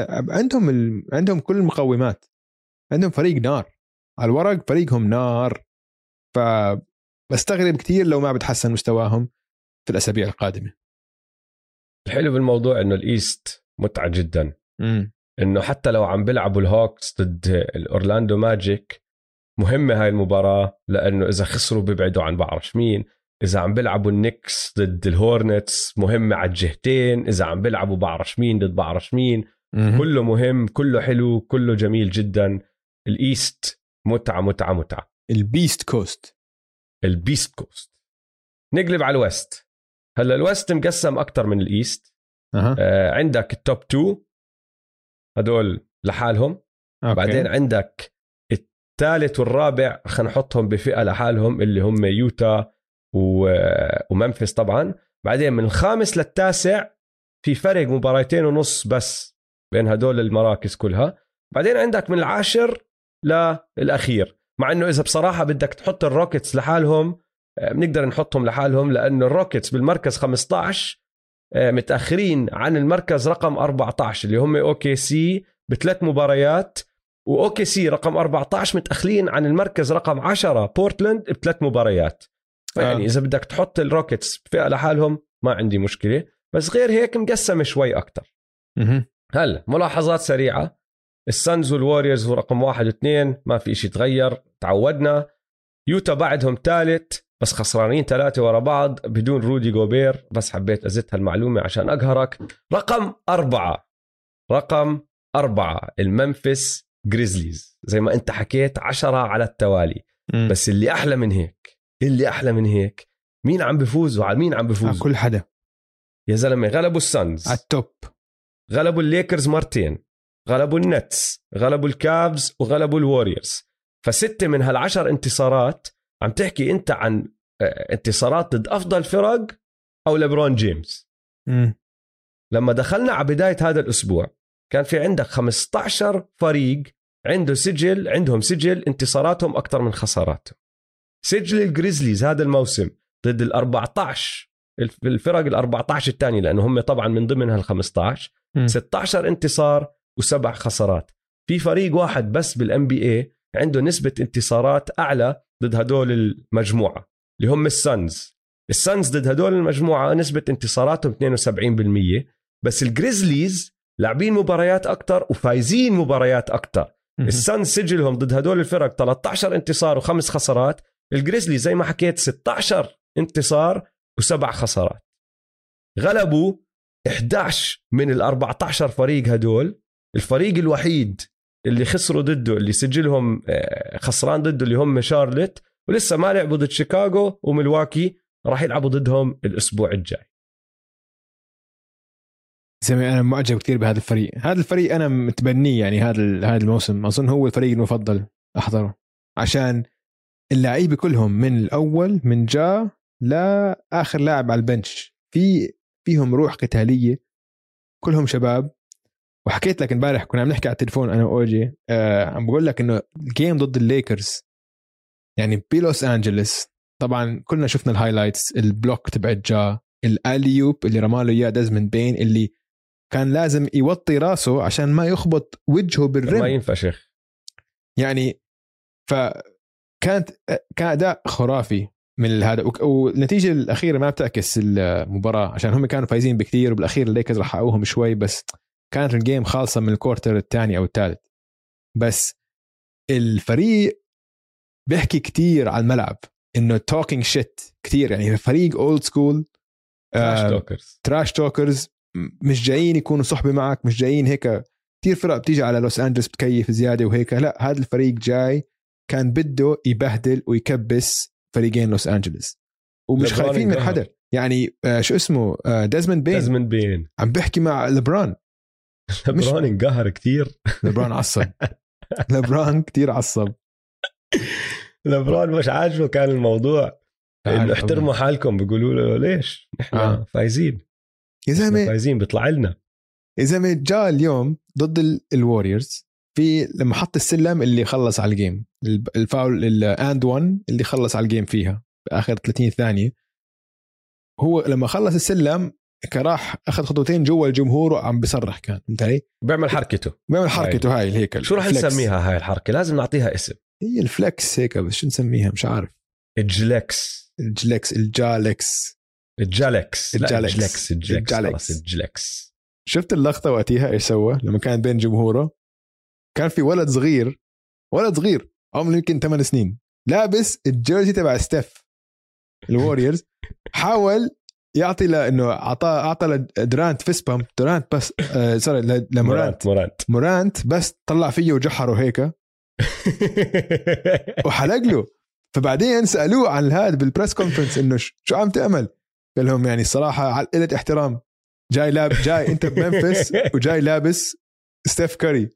عندهم كل المقومات, عندهم فريق نار على الورق, فريقهم نار. فبستغرب كتير لو ما بتحسن مستواهم في الأسابيع القادمة. الحلو بالموضوع إنه الإيست متعة جدا. إنه حتى لو عم بلعبوا الهوكس ضد الأورلاندو ماجيك مهمة هاي المباراة, لأنه إذا خسروا بيبعدوا عن بعرف مين. إذا عم بلعبوا النيكس ضد الهورنتس مهمة على الجهتين. إذا عم بلعبوا بعرف مين ضد بعرف مين, كله مهم, كله حلو, كله جميل جدا. الإيست متعة متعة متعة. البيست كوست. نقلب على الوست. هلا الوست مقسم اكتر من الايست. عندك التوب 2 هدول لحالهم. بعدين عندك الثالث والرابع خلينا نحطهم بفئه لحالهم اللي هم يوتا وممفيس طبعا. بعدين من الخامس للتاسع في فرق مباراتين ونص بس بين هدول المراكز كلها. بعدين عندك من العاشر للأخير، مع أنه إذا بصراحة بدك تحط الروكيتس لحالهم بنقدر نحطهم لحالهم، لأنه الروكيتس بالمركز 15 متأخرين عن المركز رقم 14 اللي هم أوكي سي بثلاث مباريات، وأوكي سي رقم 14 متأخرين عن المركز رقم 10 بورتلاند بثلاث مباريات. يعني إذا بدك تحط الروكيتس بفئة لحالهم ما عندي مشكلة، بس غير هيك مقسم شوي أكتر. هلا ملاحظات سريعة، السانز والواريورز رقم 1 و2 ما في إشي تغير، تعودنا. يوتا بعدهم ثالث بس خسرانين 3 ورا بعض بدون رودي جوبير، بس حبيت أزت هالمعلومة عشان أقهرك. رقم أربعة الممفيس جريزليز، زي ما أنت حكيت 10 على التوالي. بس اللي أحلى من هيك مين عم بفوز وعلى مين عم بفوز؟ كل حدا يا زلمة، غلبوا السانز على التوب، غلبوا الليكرز مرتين، غلبوا النتس، غلبوا الكافز، وغلبوا الواريورز. فستة من هالعشر انتصارات عم تحكي أنت عن انتصارات ضد أفضل فرق أو لبرون جيمس. لما دخلنا على بداية هذا الأسبوع كان في عندك 15 فريق عندهم سجل انتصاراتهم أكثر من خساراتهم. سجل الجريزليز هذا الموسم ضد الفرق ال14 الثاني، لأنه هم طبعا من ضمن هال15 16 انتصار و7 خسارات. في فريق واحد بس بالNBA عنده نسبة انتصارات أعلى ضد هدول المجموعة اللي هم السانز. السانز ضد هدول المجموعة نسبة انتصاراتهم 72%، بس الجريزليز لاعبين مباريات أكتر وفايزين مباريات أكتر. السانز سجلهم ضد هدول الفرق 13 انتصار و5 خسارات، الجريزلي زي ما حكيت 16 انتصار و7 خسارات. غلبوا 11 من ال14 فريق هدول. الفريق الوحيد اللي خسروا ضده اللي سجلهم خسران ضده اللي هم شارلت، ولسه ما لعبوا ضد شيكاغو وملواكي، راح يلعبوا ضدهم الأسبوع الجاي. زي أنا معجب كتير بهذا الفريق، هذا الفريق أنا متبنيه يعني هذا الموسم أظن هو الفريق المفضل أحضره، عشان اللاعبين كلهم من الأول من جا لآخر لاعب على البنش فيهم روح قتالية، كلهم شباب. وحكيت لك امبارح كنا عم نحكي على التليفون أنا وأوجي، عم بقول لك إنه الجيم ضد الليكرز يعني بلوس أنجلس، طبعا كلنا شفنا الهايلايتس، البلوك تبع جا، الأليوب اللي رماله إياه دازمن بين اللي كان لازم يوطي راسه عشان ما يخبط وجهه بالرم، ما ينفشخ يعني. كان أداء خرافي من هذا، والنتيجة الأخيرة ما بتعكس المباراة عشان هم كانوا فايزين بكتير، وبالأخير الليكرز راح حققوهم شوي، بس كانت الجيم خالصة من الكورتر الثاني أو الثالث. بس الفريق بيحكي كتير على الملعب إنه توكينج شيت كتير، يعني فريق أولد سكول تراش توكرز، مش جايين يكونوا صحبة معك، مش جايين هيك. كتير فرق بتيجي على لوس أنجلس بتكيف زيادة وهيك، لا هذا الفريق جاي كان بده يبهدل ويكبس فريقين لوس أنجلس، ومش خايفين من حدا. يعني شو اسمه دازمن بين عم بحكي مع لبران انقهر كتير، لبران كتير عصب لبران مش عاجبه كان الموضوع، انه احترموا حالكم، بيقولوا له ليش احنا فايزين يا زلمه، فايزين بيطلع لنا يا زلمه. جاء اليوم ضد الواريورز في لما حط السلم اللي خلص على الجيم، الفاول الاند 1 اللي خلص على الجيم فيها باخر 30 ثانيه، هو لما خلص السلم راح اخذ خطوتين جوا الجمهور وعم بيصرخ، كان انتهي بيعمل حركته هاي هيك. شو راح نسميها هاي الحركه؟ لازم نعطيها اسم، هي الفلكس هيك، بس شو نسميها مش عارف. الجلكس. شفت اللقطه وقتها ايش سوى لما كان بين جمهوره؟ كان في ولد صغير عمره يمكن 8 سنين لابس الجيرسي تبع ستيف الواريورز، حاول يعطي لانه اعطى لدرانت فيس بامب، درانت بس لمورانت بس طلع فيه وجحره هيك وحلق له. فبعدين سالوه عن هذا بالبريس كونفرنس انه شو عم تعمل، قال لهم يعني الصراحه على قله احترام، جاي انت بمنفس وجاي لابس ستيف كاري.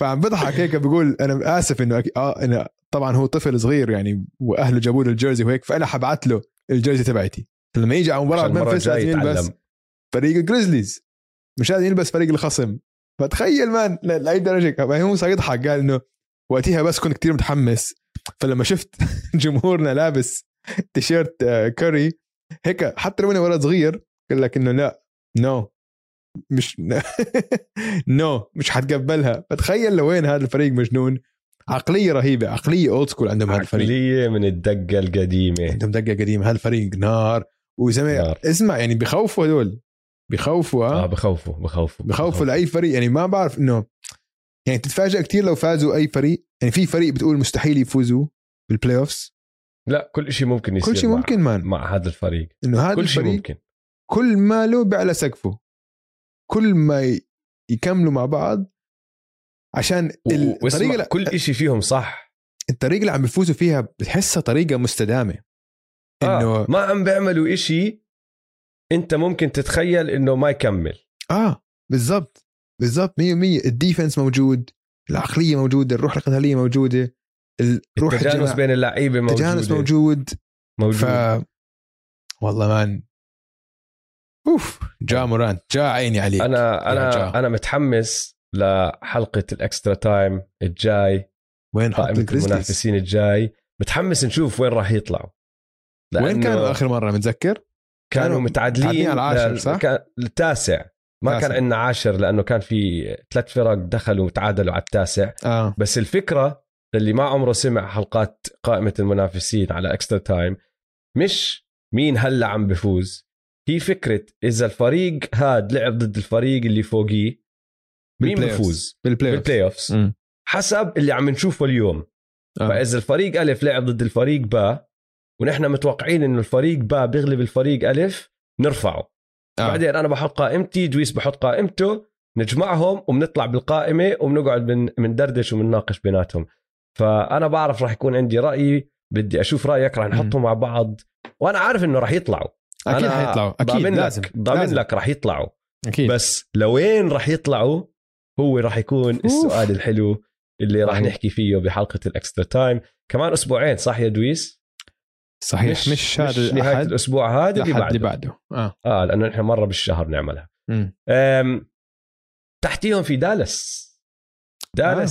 فعم بضحك هيك بقول انا اسف انه انا طبعا هو طفل صغير يعني، واهله جابوا له الجيرزي وهيك، فانا حبعت له الجيرزي تبعتي لما يجي على مباراه منفس، لازم يلبس فريق الجريزليز مش لازم يلبس فريق الخصم، فتخيل مان لأي درجة يعني هو صار يضحك. قال إنه وقتها بس كنت كتير متحمس، فلما شفت جمهورنا لابس تيشيرت كاري هيك حتى لو أنا ولد صغير قال لك إنه لا نو مش نو مش حتقبلها. فتخيل لوين هذا الفريق مجنون. عقلية رهيبة، عقلية أولد سكول عندهم هذا الفريق، عقلية من الدقة القديمة، عندهم دقة قديمة هذا الفريق نار. وزي اسمع يعني بخوفوا هذول بخوفوا بخوفوا لأي فريق يعني ما بعرف إنه يعني تتفاجأ كتير لو فازوا أي فريق. يعني في فريق بتقول مستحيل يفوزوا بالبلاي أوفس، لا كل شيء ممكن يصير، كل شيء ممكن مان مع هذا الفريق، إنه هذا الفريق ممكن. كل ما له بعلى سقفه، كل ما يكملوا مع بعض عشان الطريقة كل إشي فيهم صح. الطريقة اللي عم بيفوزوا فيها بتحسها طريقة مستدامة، إنه ما عم بيعملوا إشي أنت ممكن تتخيل إنه ما يكمل. بالضبط بالضبط 100%. الديفنس موجود، العقلية موجودة، الروح القتالية موجودة، الروح التجانس بين اللعيبة موجود، التجانس موجود. والله مان اوف جا مورانت جا عيني عليك. أنا متحمس لحلقة الأكسترا تايم الجاي، وين قائمة المنافسين الجاي، متحمس نشوف وين راح يطلعوا. وين كانوا آخر مرة متذكر؟ كانوا متعادلين على العاشر صح؟ كان التاسع ما تاسع. كان عندنا عاشر لأنه كان في 3 فرق دخلوا وتعادلوا على التاسع. بس الفكرة اللي ما عمره سمع حلقات قائمة المنافسين على أكسترا تايم مش مين هلا عم بفوز، هي فكرة إذا الفريق هاد لعب ضد الفريق اللي فوقيه مين بفوز بالبلاي أوفس حسب اللي عم نشوفه اليوم. فإذا الفريق ألف لعب ضد الفريق با ونحن متوقعين إنه الفريق با بيغلب الفريق ألف نرفعه. بعدين أنا بحط قائمتي، جويس بحط قائمته، نجمعهم وبنطلع بالقائمة وبنقعد مندردش ومنناقش بيناتهم. فأنا بعرف راح يكون عندي رأيي، بدي أشوف رأيك، راح نحطهم مع بعض. وأنا عارف إنه راح يطلعوا، أكيد حيطلعوا، ضامن لك، ضامن لك راح يطلعوا أكيد. بس لوين راح يطلعوا هو راح يكون السؤال الحلو اللي راح نحكي فيه بحلقة الأكسترا تايم كمان أسبوعين صح يا دويس؟ صحيح مش نهاية الأسبوع هذا اللي بعده. لأنه نحن مرة بالشهر نعملها. تحتيهم في دالاس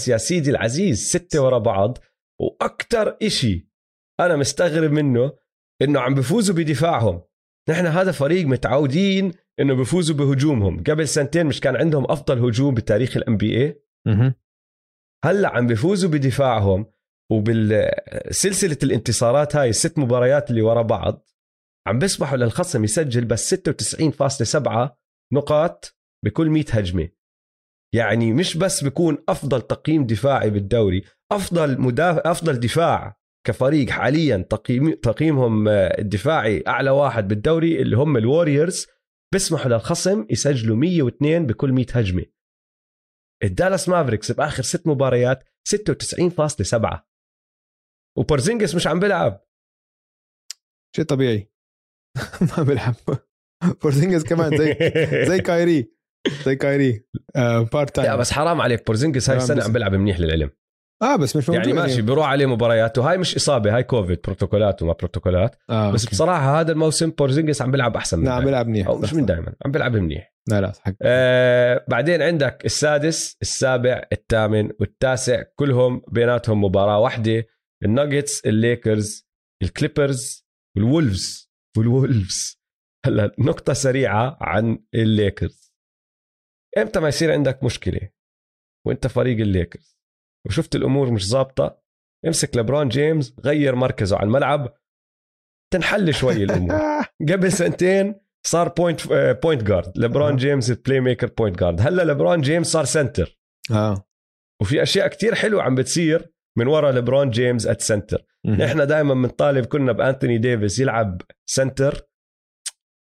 يا سيدي العزيز 6 ورا بعض. وأكتر إشي أنا مستغرب منه إنه عم بفوزوا بدفاعهم. نحن هذا فريق متعودين إنه بفوزوا بهجومهم. قبل 2 سنين مش كان عندهم أفضل هجوم بتاريخ NBA؟ هلأ عم بفوزوا بدفاعهم. وبالسلسلة الانتصارات هاي 6 مباريات اللي ورا بعض عم بيسمحوا للخصم يسجل بس 96.7 نقاط بكل 100 هجمة. يعني مش بس بيكون أفضل تقييم دفاعي بالدوري، أفضل دفاع كفريق حاليا تقييمهم الدفاعي أعلى واحد بالدوري اللي هم الواريورز، بسمحوا للخصم يسجلوا 102 بكل 100 هجمة. الدالاس مافريكس بآخر 6 مباريات 96.7. وبرزينجس مش عم بلعب، شيء طبيعي ما بلعب برزينجس كمان زي كايري بارت تايم. لا بس حرام عليك، برزينجس هاي السنة عم بلعب منيح للعلم. بس مش يعني ماشي بيروح عليه مباريات، وهاي مش إصابة، هاي كوفيد بروتوكولات وما بروتوكولات. بس أوكي. بصراحة هذا الموسم بورزينجس عم بلعب أحسن من دايما. عم بلعب منيح أو مش من دايما، عم بلعب منيح. لا صح. بعدين عندك 6، 7، 8، و9 كلهم بيناتهم مباراة واحدة. الناجتس، الليكرز، الكليبرز، والولفز. هلا نقطة سريعة عن الليكرز. إمتى ما يصير عندك مشكلة وإنت فريق الليكرز وشفت الأمور مش ظابطة، امسك لبرون جيمز غير مركزه على الملعب تنحل شوي الأمور. قبل 2 سنين صار بوينت جارد، لبرون جيمز بلاي ميكر بوينت جارد. هلا لبرون جيمز صار سنتر. وفي أشياء كتير حلوة عم بتصير من وراء لبرون جيمز أت سنتر. نحن دائما منطالب كنا بأنتوني ديفيس يلعب سنتر،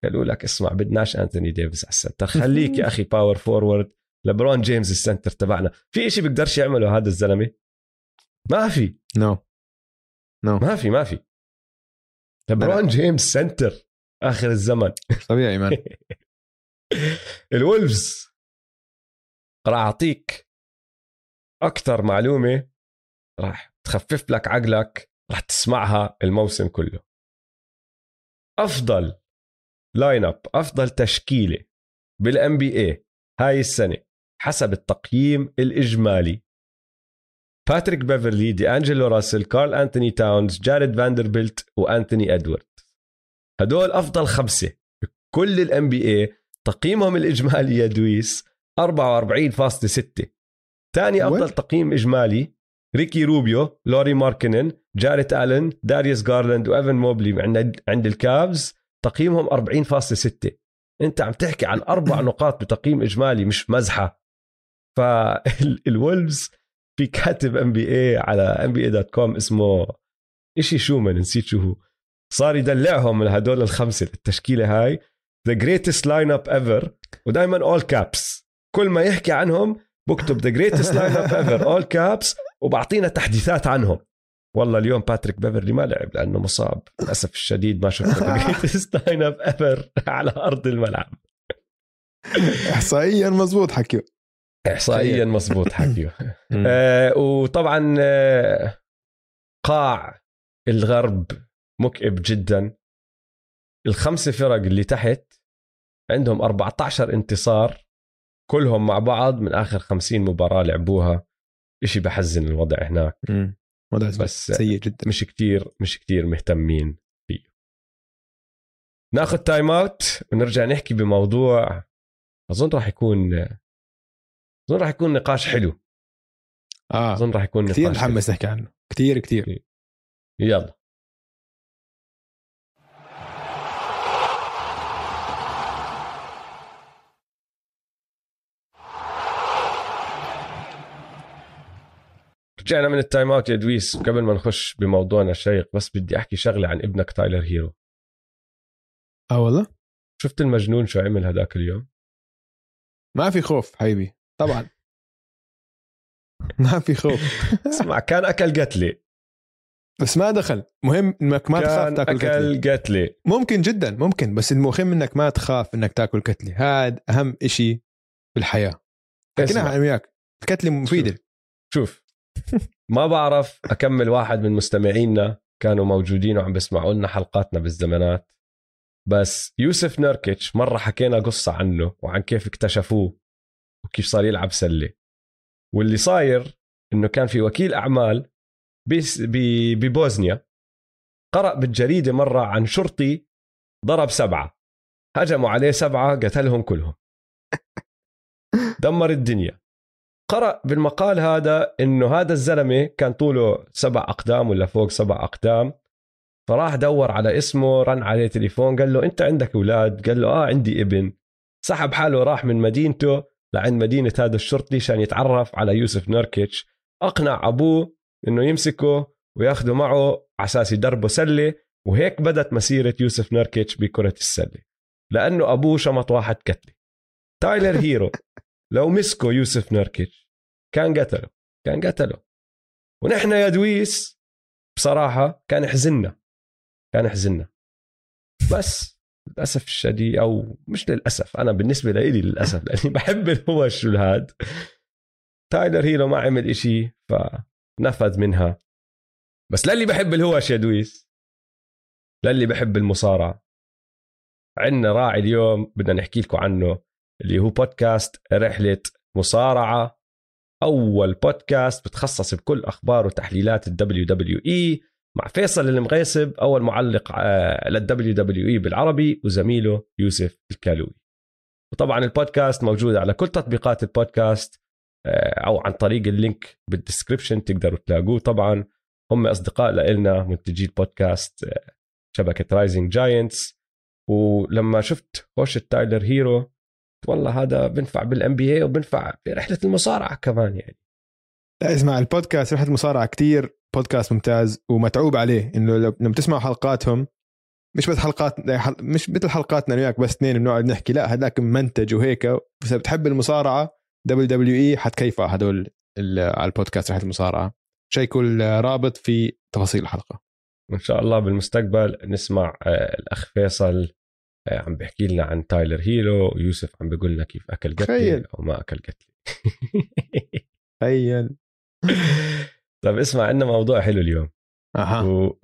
قالوا لك اسمع بدناش أنتوني ديفيس على السنتر، خليك يا أخي باور فورورد. لبرون جيمز السنتر تبعنا، في إشي بيقدرش يعمله هذا الزلمة؟ ما في. ما في لبرون جيمز سنتر آخر الزمن طبيعي مان. الولفز راح أعطيك أكتر معلومة راح تخفف لك عقلك، راح تسمعها الموسم كله. أفضل لاين أب، أفضل تشكيلة بالNBA هاي السنة حسب التقييم الإجمالي. باتريك بيفرلي، دي أنجلو راسل، كارل أنتوني تاونز، جارد فاندربيلت، وأنتوني أدوارد. هدول أفضل خمسة كل ال NBA. تقييمهم الإجمالي يا دويس 44.6. تاني أفضل تقييم إجمالي ريكي روبيو، لوري ماركنن، جاريت ألين، داريوس غارلاند، وإيفن موبلي عند الكابز. تقييمهم 40.6. أنت عم تحكي عن 4 نقاط بتقييم إجمالي، مش مزحة. فالولفز في كاتب NBA على NBA.com اسمه إشي شومان، نسيت شو هو، صار يدلعهم من هدول الخمسة التشكيلة هاي The greatest lineup ever، ودائما all caps. كل ما يحكي عنهم بكتب The greatest lineup ever all caps وبعطينا تحديثات عنهم. والله اليوم باتريك بيفرلي ما لعب لأنه مصاب للأسف الشديد، ما شفت The greatest lineup ever على أرض الملعب. إحصائيا مزبوط حكيه، إحصائيا مزبوط حكيه. وطبعا قاع الغرب مكئب جدا. الخمسة فرق اللي تحت عندهم 14 انتصار كلهم مع بعض من آخر 50 مباراة لعبوها. إشي بحزن الوضع هناك، وضع بس سيء جدا، مش كتير مهتمين فيه. ناخد تايم اوت ونرجع نحكي بموضوع أظن راح يكون نقاش حلو. أظن راح يكون كتير متحمس نحكي عنه كتير. يلا رجعنا من التايم اوت يا دويس. قبل ما نخش بموضوعنا الشيق بس بدي احكي شغله عن ابنك تايلر هيرو. والله شفت المجنون شو عمل هداك اليوم؟ ما في خوف حبيبي، طبعا ما في خوف. اسمع، كان اكل قتله بس ما دخل. مهم انك ما تخاف تاكل قتله. ممكن جدا ممكن، بس المهم انك ما تخاف انك تاكل قتله. هذا اهم اشي بالحياه، حكيناها انا وياك. القتله مفيده. شوف ما بعرف أكمل، واحد من مستمعينا كانوا موجودين وعم بسمعوا لنا حلقاتنا بالزمانات، بس يوسف نوركيتش مرة حكينا قصة عنه وعن كيف اكتشفوه وكيف صار يلعب سلة. واللي صاير إنه كان في وكيل أعمال ببوسنيا قرأ بالجريدة مرة عن شرطي ضرب 7، هجموا عليه 7، قتلهم كلهم، دمر الدنيا. قرأ بالمقال هذا إنه هذا الزلمة كان طوله 7 أقدام ولا فوق 7 أقدام، فراح دور على اسمه، رن عليه تليفون، قال له أنت عندك أولاد؟ قال له عندي ابن. سحب حاله راح من مدينته لعند مدينة هذا الشرطي عشان يتعرف على يوسف نوركيتش. أقنع أبوه إنه يمسكه وياخده معه عساس يدربه سلة، وهيك بدت مسيرة يوسف نوركيتش بكرة السلة، لأنه أبوه شمط واحد كتلة. تايلر هيرو لو مسكه يوسف نوركيتش كان قتله. ونحن يا دويس بصراحة كان حزننا، بس للأسف الشديد، أو مش للأسف، أنا بالنسبة لي للأسف لأني بحب الهوش والهاد. تايلر هيرو ما عمل إشي فنفذ منها، بس للي بحب الهوش يا دويس، للي بحب المصارعة، عندنا راعي اليوم بدنا نحكي لكم عنه اللي هو بودكاست رحلة مصارعة. أول بودكاست بتخصص بكل أخبار وتحليلات ال WWE مع فيصل المغيصب، أول معلق لل WWE بالعربي، وزميله يوسف الكالوي. وطبعا البودكاست موجود على كل تطبيقات البودكاست أو عن طريق اللينك بالدسكريبشن تقدروا تلاقوه. طبعا هم أصدقاء لإلنا منتجي البودكاست شبكة رايزنج جاينتس. ولما شفت هوشة تايلر هيرو والله هذا بنفع بالNBA وبنفع برحلة المصارعة كمان. يعني لا اسمع، البودكاست رحلة المصارعة كتير بودكاست ممتاز ومتعوب عليه، إنه لما تسمعوا حلقاتهم مش بس حلقات، مش مثل حلقاتنا وياك بس 2 بنقعد نحكي، لا هذاك منتج وهيك. إذا بتحب المصارعة WWE حتكيفها هدول على البودكاست رحلة المصارعة. شيكوا الرابط في تفاصيل الحلقة. إن شاء الله بالمستقبل نسمع الأخ فيصل عم بحكي لنا عن تايلر هيرو، ويوسف عم بيقول لنا كيف أكل قتلي أو ما أكل قتلي. تخيل. طب اسمع، عندنا موضوع حلو اليوم.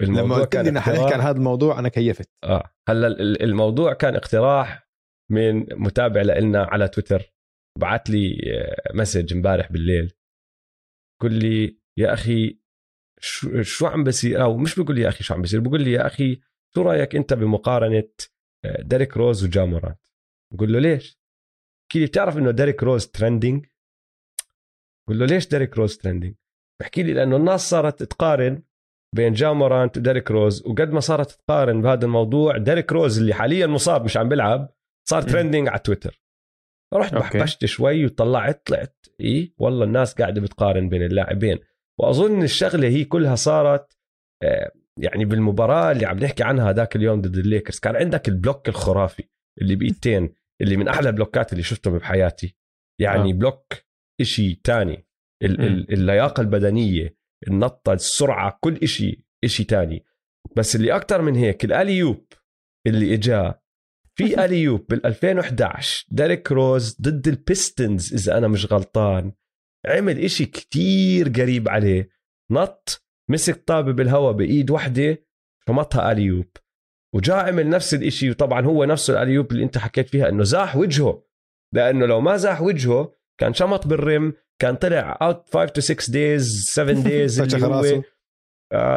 لما قلت لنا حنحكي عن هذا الموضوع أنا كيفت. هلا الموضوع كان اقتراح من متابع لنا على تويتر بعت لي مسج امبارح بالليل قال لي يا أخي شو عم بصير، أو مش بقول لي يا أخي شو عم بصير، بقول لي يا أخي شو رأيك أنت بمقارنة ديريك روز وجا مورانت؟ قل له ليش؟ حكي لي بتعرف إنه ديريك روز ترندينج؟ قل له ليش ديريك روز ترندينج؟ بحكي لي لأنه الناس صارت تقارن بين جا مورانت وديريك روز، وقد ما صارت تقارن بهذا الموضوع ديريك روز اللي حاليا مصاب مش عم بلعب صار ترندينج على تويتر. رحت بحبشت شوي وطلعت طلعت إيه والله الناس قاعدة بتقارن بين اللاعبين، وأظن الشغلة هي كلها صارت يعني بالمباراة اللي عم نحكي عنها ذاك اليوم ضد الليكرز كان عندك البلوك الخرافي اللي بإيدتين اللي من أحلى بلوكات اللي شفتهم بحياتي يعني بلوك إشي تاني، اللياقة البدنية، النطة، السرعة، كل إشي تاني. بس اللي أكتر من هيك الأليوب اللي إجاه في أليوب بال2011 ديريك روز ضد البيستنز إذا أنا مش غلطان عمل إشي كتير قريب عليه، نط مسك طابة بالهواء بإيد واحدة فمطها أليوب، وجاء عمل نفس الإشي، وطبعا هو نفسه الأليوب اللي أنت حكيت فيها إنه زاح وجهه، لأنه لو ما زاح وجهه كان شمط بالرم، كان طلع out 5 to 6 days 7 days اللي هو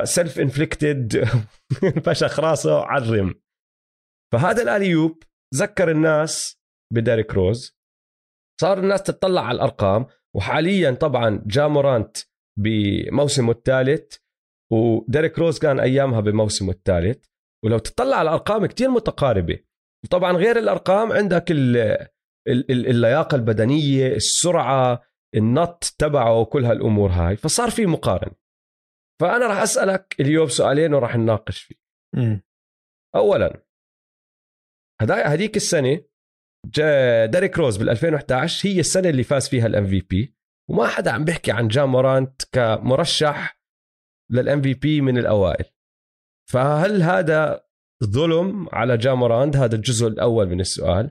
self inflicted فشخ راسه على الرم. فهذا الأليوب ذكر الناس بديريك روز، صار الناس تتطلع على الأرقام، وحاليا طبعا جا مورانت بموسمه الثالث وديريك روز كان أيامها بموسمه الثالث، ولو تطلع على الأرقام كتير متقاربة. وطبعا غير الأرقام عندك اللياقة البدنية، السرعة، النط تبعه، وكل هالأمور هاي، فصار في مقارن. فأنا راح أسألك اليوم سؤالين وراح نناقش فيه. أولا هديك السنة ديريك روز بال2011 هي السنة اللي فاز فيها الMVP، وما حدا عم بيحكي عن جا مورانت كمرشح للMVP من الأوائل، فهل هذا ظلم على جا مورانت؟ هذا الجزء الأول من السؤال.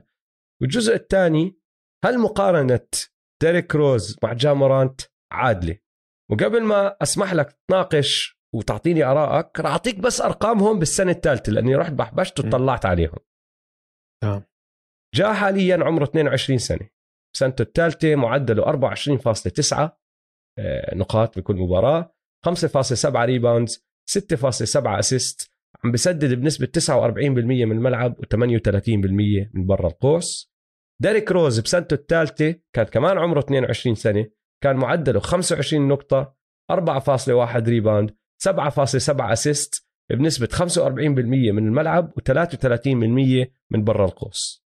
والجزء الثاني، هل مقارنة ديريك روز مع جا مورانت عادلة؟ وقبل ما أسمح لك تناقش وتعطيني آرائك راح أعطيك بس أرقامهم بالسنة الثالثة لأني رحت بحبشت وطلعت عليهم. جا حاليا عمره 22 سنة، سنته الثالثة، معدله 24.9 نقاط بكل مباراة، 5.7 ريباوندز، 6.7 أسيست، عم بسدد بنسبة 49% من الملعب و38% من برا القوس. ديريك روز بسنته الثالثة كان كمان عمره 22 سنة، كان معدله 25 نقطة، 4.1 ريباوند، 7.7 أسيست، بنسبة 45% من الملعب و33% من برا القوس.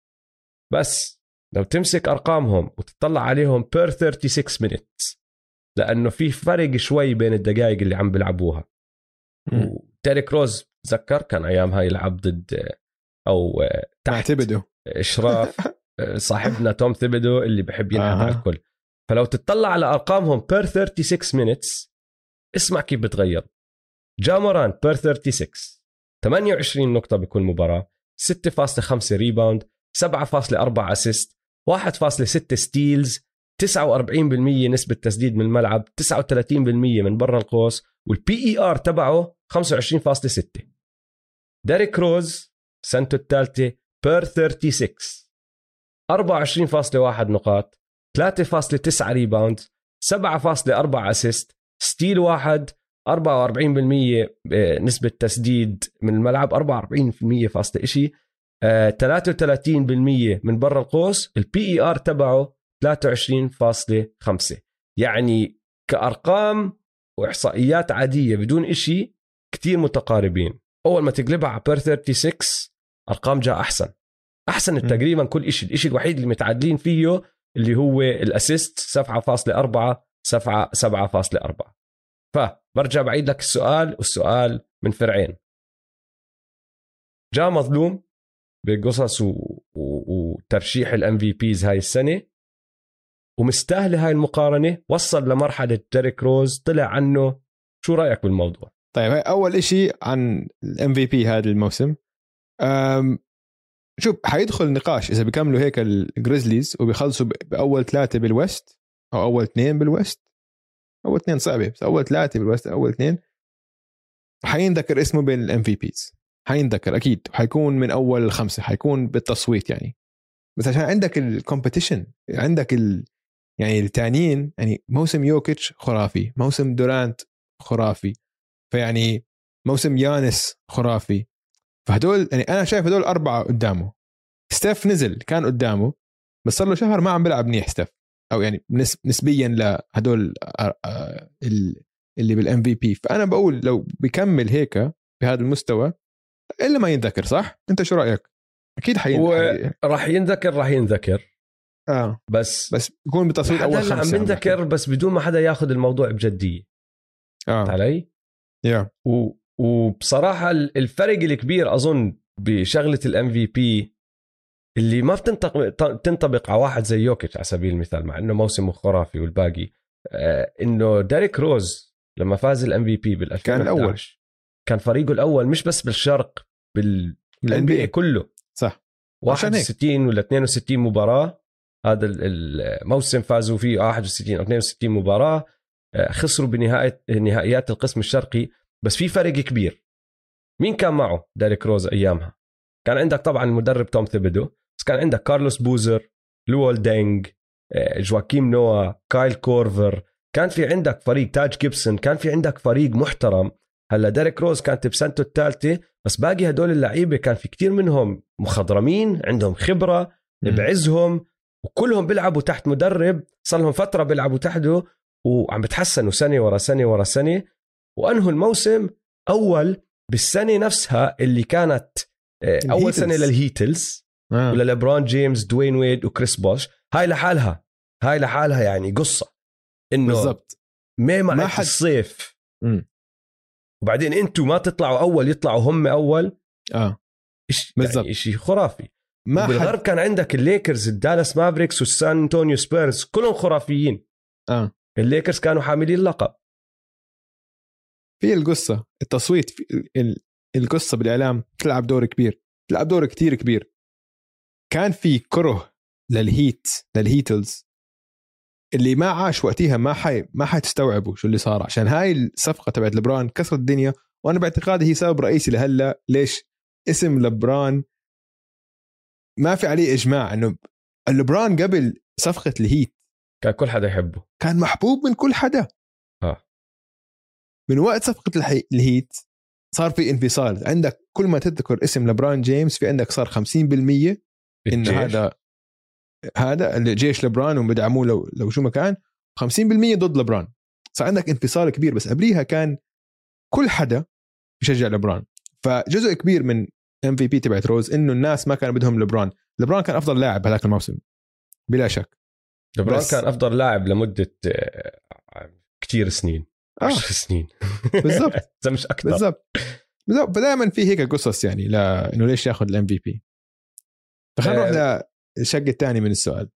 بس لو تمسك أرقامهم وتطلع عليهم per 36 minutes لأنه في فرق شوي بين الدقائق اللي عم بيلعبوها. ديريك روز تذكر كان أيامها يلعب ضد أو تحت إشراف صاحبنا توم ثيبدو اللي بحب يلعب على الكل. فلو تطلع على أرقامهم per 36 minutes اسمع كيف بتغير. جا مورانت per 36 28 نقطة بكل مباراة، 6.5 ريباوند، 7.4 أسيست، 1.6 ستيلز، 49% نسبة تسديد من الملعب، 39% من برا القوس، والبي ار تبعه 25.6. ديريك روز سنته الثالثة per 36 24.1 نقاط، 3.9 ريباوند، 7.4 أسيست، ستيل 1، 44% نسبة تسديد من الملعب، 44% فاصلة إشي، 33% من برا القوس، البي ار تبعه 23.5. يعني كأرقام وإحصائيات عادية بدون إشي كتير متقاربين. أول ما تقلبها على per 36 أرقام جاء أحسن تقريبا كل إشي. الإشي الوحيد اللي متعادلين فيه اللي هو الأسيست 7.4 7.4. فبرجع بعيد لك السؤال، والسؤال من فرعين. جاء مظلوم بقصص وترشيح الMVPs هاي السنة ومستاهل هاي المقارنة، وصل لمرحلة ديريك روز طلع عنه، شو رأيك بالموضوع؟ طيب أول إشي عن MVP هذا الموسم، شوف حيدخل نقاش إذا بيكملوا هيك الجريزليز وبيخلصوا بأول 3 بالوست أو أول 2 بالوست، أول 2 صعبة بس أول 3 بالوست أول 2 حينذكر اسمه بين الMVPs، حينذكر أكيد، حيكون من أول 5، حيكون بالتصويت يعني بس عشان عندك الكومبيتيشن، عندك يعني التانيين، يعني موسم يوكيتش خرافي، موسم دورانت خرافي، فيعني موسم يانس خرافي، فهدول يعني انا شايف هدول اربعه قدامه. ستيف نزل كان قدامه بس صار له شهر ما عم بلعب منيح ستيف، او يعني نسبيا لهدول اللي بالام في بي، فانا بقول لو بيكمل هيك بهذا المستوى الا ما ينذكر، صح؟ انت شو رايك؟ اكيد حينذكر، راح ينذكر، راح ينذكر بس يكون بتصويت اول خمسه عم ينذكر، بس بدون ما حدا ياخذ الموضوع بجديه. علي وبصراحه الفرق الكبير اظن بشغله الام في بي اللي ما بتنطبق على واحد زي يوكيتش على سبيل المثال، مع انه موسمه خرافي والباقي، انه ديريك روز لما فاز الام في بي بال2011 كان الاول، كان فريقه الاول مش بس بالشرق، بالان بي اي كله، صح؟ 61 ولا 62 مباراه هذا الموسم فازوا فيه 61 او 62 مباراه، خسروا بنهايه نهائيات القسم الشرقي. بس في فرق كبير. مين كان معه ديريك روز ايامها؟ كان عندك طبعا المدرب توم ثيبيدو، بس كان عندك كارلوس بوزر، لوول دينج، جواكيم نوا، كايل كورفر، كان في عندك فريق، تاج جيبسون، كان في عندك فريق محترم. هلا ديريك روز كانت بسنته الثالثه، بس باقي هدول اللعيبه كان في كتير منهم مخضرمين، عندهم خبره بعزهم، وكلهم بيلعبوا تحت مدرب صار لهم فتره بيلعبوا تحته وعم بتحسنوا سنه ورا سنه ورا سنه، وانهوا الموسم اول بالسنه نفسها اللي كانت اول الهيتلز. سنه للهيتلز وللبرون جيمس، دوين ويد وكريس بوش. هاي لحالها يعني قصه، انه بالضبط ما حد الصيف وبعدين انتوا ما تطلعوا اول، يطلعوا هم اول. بالضبط يعني شيء خرافي. بالغرب كان عندك الليكرز، الدالاس مافريكس، والسان أنتونيو سبيرز، كلهم خرافيين. الليكرز كانوا حاملين اللقب. في القصه التصويت، القصه بالاعلام تلعب دور كبير، تلعب دور كتير كبير. كان في كره للهيتلز اللي ما عاش وقتها ما حتستوعبوا شو اللي صار، عشان هاي الصفقه تبعت لبران كسرت الدنيا، وانا باعتقادي هي سبب رئيسي لهلا ليش اسم لبران ما في عليه اجماع. انه لبران قبل صفقه الهيت كان كل حدا يحبه، كان محبوب من كل حدا. من وقت صفقه الهيت صار في انفصال، عندك كل ما تذكر اسم لبران جيمس في عندك صار 50% إن هذا الجيش لبران ومدعموه لو شو ما كان، 50% ضد لبران. صار عندك انفصال كبير، بس قبليها كان كل حدا يشجع لبران. فجزء كبير من MVP تبعت روز انه الناس ما كان بدهم لبران كان افضل لاعب هذاك الموسم بلا شك. لبران كان افضل لاعب لمده كتير سنين، 10 سنين بالضبط، اذا مش اكثر. بالضبط فدائما في هيك قصص يعني انه ليش ياخذ الMVP. فخلينا نروح للشق الثاني من السؤال.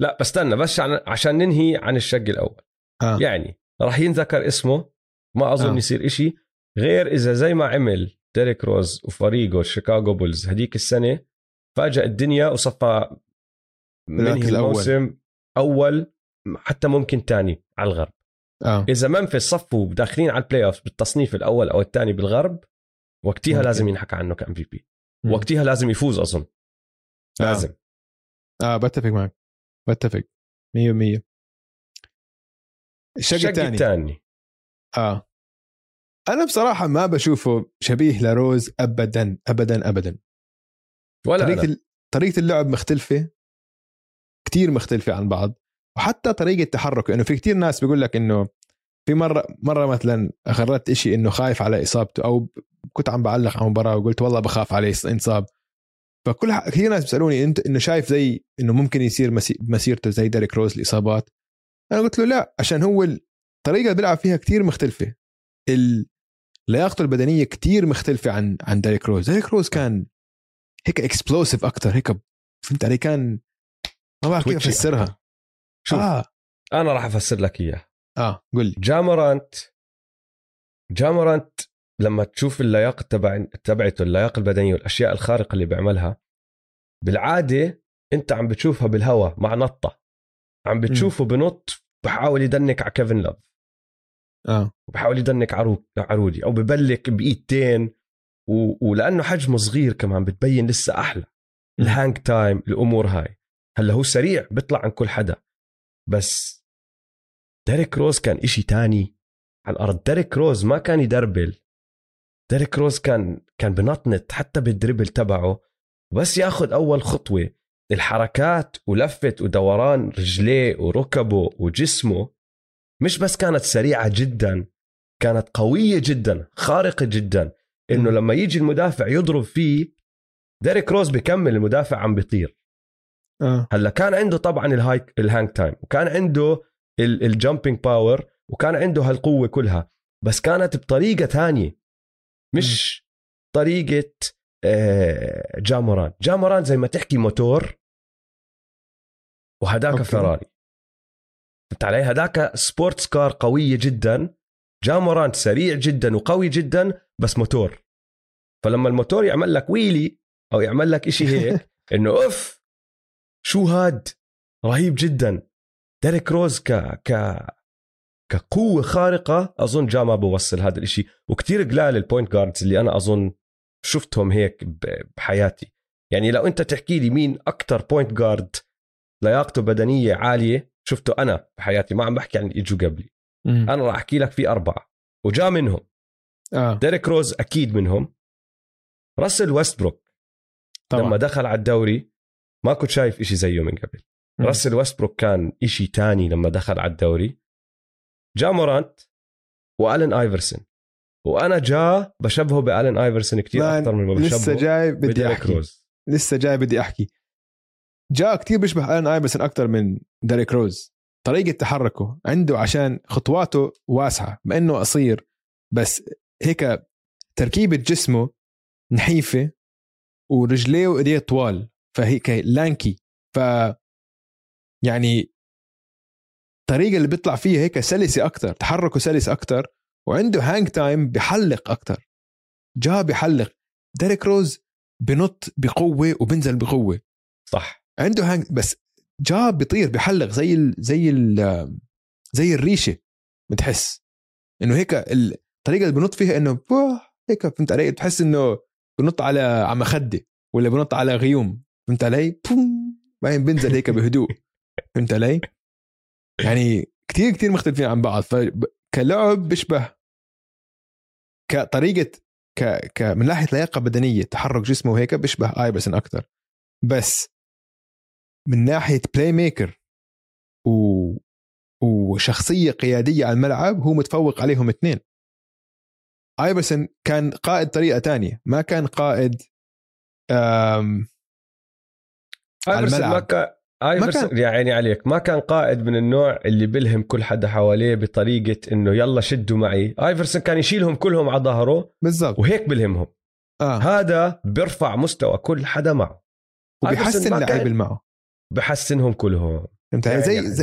لا بستنى بس عشان ننهي عن الشق الاول. يعني راح ينذكر اسمه، ما اظن يصير إشي غير اذا زي ما عمل ديريك روز وفريقه شيكاغو بولز هديك السنه، فاجأ الدنيا وصفى منهي الموسم اول حتى ممكن ثاني على الغرب. اذا منفس صفوا داخلين على البلاي اوف بالتصنيف الاول او الثاني بالغرب، وقتها لازم ينحكى عنه كام في بي، وقتها لازم يفوز اظن. لازم. بتفق معك، بتفق 100%. الشق الثاني انا بصراحه ما بشوفه شبيه لروز ابدا ابدا ابدا، ولا طريقه اللعب مختلفه كتير، مختلفه عن بعض، وحتى طريقه تحرك. انه في كتير ناس بيقول لك انه في مره مثلا اخرت إشي انه خايف على اصابته، او كنت عم بعلق على مباراه وقلت والله بخاف عليه انصاب. فكل كثير ناس بيسالوني انت انه شايف زي انه ممكن يصير مسيرته زي ديريك روز الاصابات. انا قلت له لا، عشان هو الطريقه اللي بيلعب فيها كتير مختلفه، اللياقة البدنية كتير مختلفة عن ديريك روز. ديريك روز كان هيك اكسبلوسيف أكتر، هيك فهمت علي، كان ما بعرف كيف أفسرها. شوف أنا راح أفسر لك إياه. قل لي. جا مورانت لما تشوف اللياقة تبعته، اللياقة البدنية والأشياء الخارقة اللي بيعملها، بالعادة أنت عم بتشوفها بالهواء مع نطة، عم بتشوفه بنط بحاول يدنك على كيفن لوف، وبحاول يدنك عرودي، او ببلك بايدتين، ولانه حجمه صغير كمان بتبين لسه احلى. الهانج تايم، الأمور هاي. هلا هو سريع بيطلع عن كل حدا، بس ديريك روز كان إشي تاني على الأرض. ديريك روز ما كان يدربل، ديريك روز كان بنطنت حتى بالدربل تبعه، بس ياخد أول خطوة. الحركات ولفت ودوران رجليه وركبه وجسمه مش بس كانت سريعة جدا، كانت قوية جدا، خارقة جدا، إنه لما يجي المدافع يضرب فيه ديريك روز بيكمل المدافع عم بيطير. هلا كان عنده طبعا الهانج تايم، وكان عنده الجامبينج باور، وكان عنده هالقوة كلها، بس كانت بطريقة تانية، مش طريقة جا مورانت. جا مورانت زي ما تحكي موتور، وهداك فراري، فهمت علي؟ هداك سبورتس كار قوية جدا، جا مورانت سريع جدا وقوي جدا بس موتور. فلما الموتور يعمل لك ويلي أو يعمل لك إشي هيك إنه أف شو هاد رهيب جدا. ديريك روز كقوة خارقة أظن جا ما بوصل هذا الإشي، وكتير قلال البوينت جاردز اللي أنا أظن شفتهم هيك بحياتي. يعني لو أنت تحكي لي مين أكتر بوينت جارد لياقته بدنية عالية شفته أنا بحياتي، ما عم بحكي عن إجوا قبلي، أنا راح أحكي لك في 4 وجا منهم ديريك روز أكيد منهم. راسل ويستبروك طبعا لما دخل على الدوري ما كنت شايف إشي زيه من قبل. راسل ويستبروك كان إشي تاني لما دخل على الدوري. جا مورانت وآلن آيفرسون، وأنا جا بشبهه بآلن آيفرسون كتير أكتر من ما بشبهه. لسه جاي بدي أحكي جا كتير بيشبه آلن آيفرسون أكتر من ديريك روز. طريقة تحركه عنده، عشان خطواته واسعة مع أنه قصير، بس هيك تركيبة جسمه نحيفة، ورجليه وإيديه طوال، فهيك لانكي، ف يعني الطريقة اللي بيطلع فيها هيك سلسة أكتر، تحركه سلس أكتر، وعنده هانج تايم، بحلق أكتر. جا بحلق، ديريك روز بنط بقوة وبنزل بقوة، صح عنده هانج، بس جا بيطير بحلق زي الريشة، بتحس إنه هيك الطريقة اللي بنط فيها إنه هيك، فهمت علي؟ بتحس إنه بنط على مخدة ولا بنط على غيوم، فهمت علي؟ بعدين بنزل هيك بهدوء، فهمت علي؟ يعني كتير كتير مختلفين عن بعض، فكلعب بشبه، كطريقة من ناحية لياقة بدنية، تحرك جسمه وهيك بشبه آيفرسون أكتر، بس من ناحية بلاي ميكر وشخصية قيادية على الملعب هو متفوق عليهم 2. آيفرسون كان قائد طريقة تانية، ما كان قائد على الملعب. آيفرسون يعني عليك ما كان قائد من النوع اللي بلهم كل حدا حواليه بطريقة إنه يلا شدوا معي. آيفرسون كان يشيلهم كلهم على ظهره بالضبط، وهيك بلهمهم. هذا بيرفع مستوى كل حدا معه، وبيحسن اللعيبة معه، بحسنهم كلهم، يعني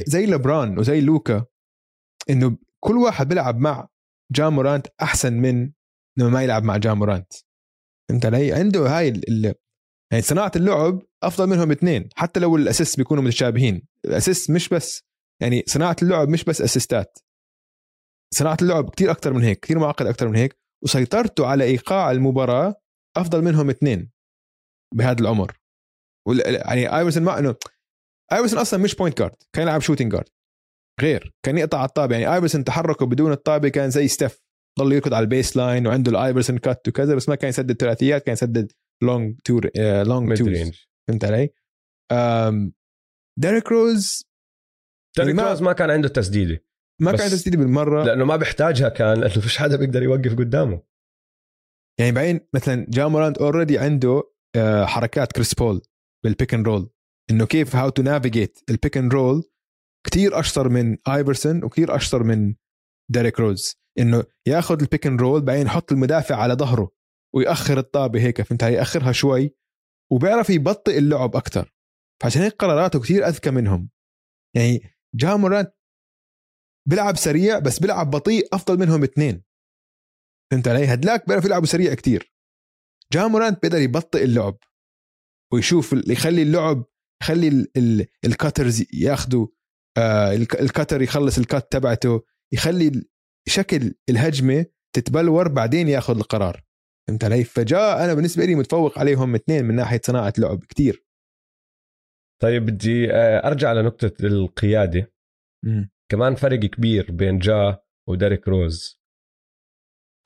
زي لبران وزي لوكا، إنه كل واحد بيلعب مع جا مورانت أحسن من إنه ما يلعب مع جا مورانت. أنت ليه عنده هاي يعني صناعة اللعب أفضل منهم 2، حتى لو الأسيست بيكونوا متشابهين. الأسيست مش بس، يعني صناعة اللعب مش بس أسيستات، صناعة اللعب كتير أكتر من هيك، كتير معقد أكتر من هيك، وسيطرته على إيقاع المباراة أفضل منهم 2 بهذا العمر. يعني آيفرسون ما إنه آيفرسون أصلا مش بوينت جارد، كان يلعب شوتينج جارد، غير كان يقطع على الطابة. يعني آيفرسون تحركه بدون الطابة كان زي ستيف، ضل يركض على البيس لاين، وعنده الآيفرسون كات وكذا، بس ما كان يسدد ثلاثيات، كان يسدد لونج تور. فهمت علي؟ ديريك روز ما كان عنده تسديده، ما كان عنده تسديده بالمره، لانه ما بيحتاجها، كان لانه فيش حدا بيقدر يوقف قدامه. يعني بعدين مثلا جا مورانت اوريدي عنده حركات كريس بول بالبيك اند رول، انه كيف هاو تو نافيجيت البيك اند رول كثير اشطر من آيفرسون، وكثير اشطر من ديريك روز، انه ياخذ البيك اند رول بعدين يحط المدافع على ظهره ويأخر الطابة هيك، فهمت علي؟ يأخرها شوي، وبيعرف يبطئ اللعب أكتر، فعشان هيك قراراته كتير أذكى منهم. يعني جا مورانت بلعب سريع بس بلعب بطيء أفضل منهم 2، فهمت علي؟ هدلاك بيعرف يلعبوا سريع كتير، جا مورانت بيقدر يبطئ اللعب ويشوف يخلي اللعب، يخلي الكاترز ياخدوا الكاتر يخلص الكات تبعته، يخلي شكل الهجمة تتبلور بعدين ياخد القرار. فهمت علي؟ فجاء انا بالنسبه لي متفوق عليهم اثنين من ناحيه صناعه لعب كتير. طيب بدي ارجع لنقطه القياده. كمان فرق كبير بين جا وديريك روز.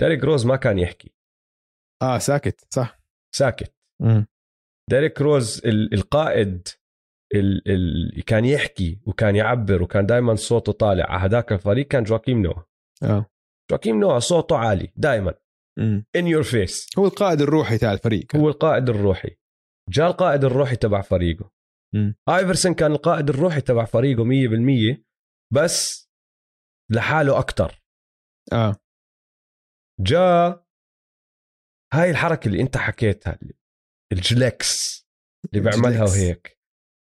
ديريك روز ما كان يحكي، ساكت، صح، ساكت. ديريك روز القائد اللي كان يحكي وكان يعبر وكان دائما صوته طالع على هذاك الفريق كان جواكيم نوه. جواكيم نوه صوته عالي دائما، in your face، هو القائد الروحي تاع الفريق، هو القائد الروحي. جاء القائد الروحي تبع فريقه. آيفرسون كان القائد الروحي تبع فريقه 100%، بس لحاله أكتر. جاء هاي الحركة اللي انت حكيتها، الجلكس اللي بعملها وهيك.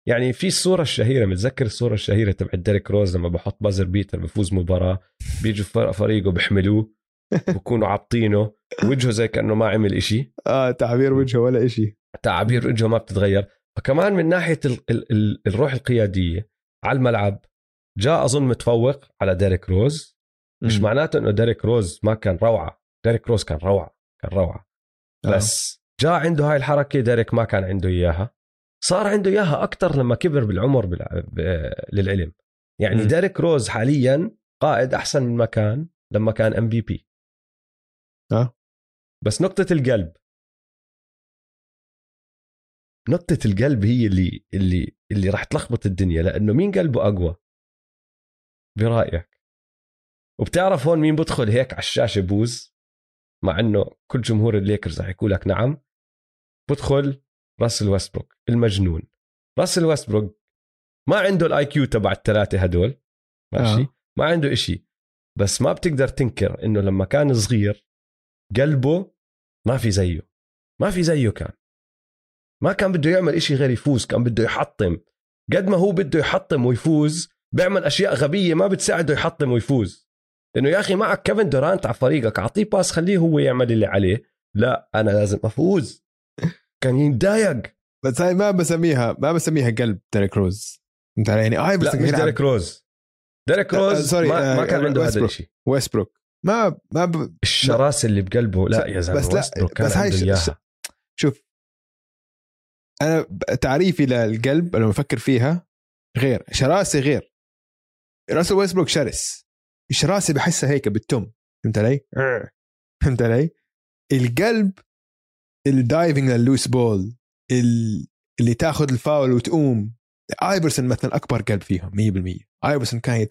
يعني في الصورة الشهيرة، متذكر الصورة الشهيرة تبع ديريك روز لما بحط بازر بيتر بفوز مباراة، بيجوا فريقه بيحملوه بكونوا عبطينه، وجهه زي كأنه ما عمل إشي. تعبير وجهه ولا إشي، تعبير وجهه ما بتتغير. وكمان من ناحية الروح القيادية على الملعب، جاء أظن متفوق على ديريك روز. مش معناته أنه ديريك روز ما كان روعة، ديريك روز كان روعة، كان روعة، بس جاء عنده هاي الحركة ديريك ما كان عنده إياها، صار عنده إياها أكتر لما كبر بالعمر للعلم. يعني ديريك روز حاليا قائد أحسن من ما كان لما كان MVP. بس نقطة القلب، نقطة القلب هي اللي راح تلخبط الدنيا، لأنه مين قلبه أقوى برأيك؟ وبتعرف هون مين بدخل هيك على الشاشة بوز، مع أنه كل جمهور الليكرز راح يقول لك نعم، بدخل راسل ويستبروك المجنون. راسل ويستبروك ما عنده الآي كيو تبع الثلاثة هدول، ماشي، ما عنده إشي، بس ما بتقدر تنكر أنه لما كان صغير قلبه ما في زيه، ما في زيه. كان ما كان بده يعمل إشي غير يفوز، كان بده يحطم. قد ما هو بده يحطم ويفوز، بيعمل أشياء غبية ما بتساعده يحطم ويفوز. لأنه يا أخي معك كيفن دورانت على فريقك، أعطيه باس خليه هو يعمل اللي عليه، لا أنا لازم أفوز. كان يتضايق. بس هاي ما بسميها قلب ديريك روز، فهمت علي؟ يعني هاي بس ديريك روز، ديريك روز ما كان عنده هذا الشيء. ويستبروك ما الشراس اللي بقلبه، لا يا زلمة، ويستبروك كان عنده إياها. شوف أنا تعريفي للقلب لما أفكر فيها غير، شراسة غير. راسل ويستبروك شرس، الشراسة بحسها هيك بالتم، فهمت علي؟ فهمت علي؟ القلب الدايفنج لللوس بول، اللي تاخذ الفاول وتقوم. آيفرسون مثلا أكبر قلب فيهم 100%. آيفرسون كان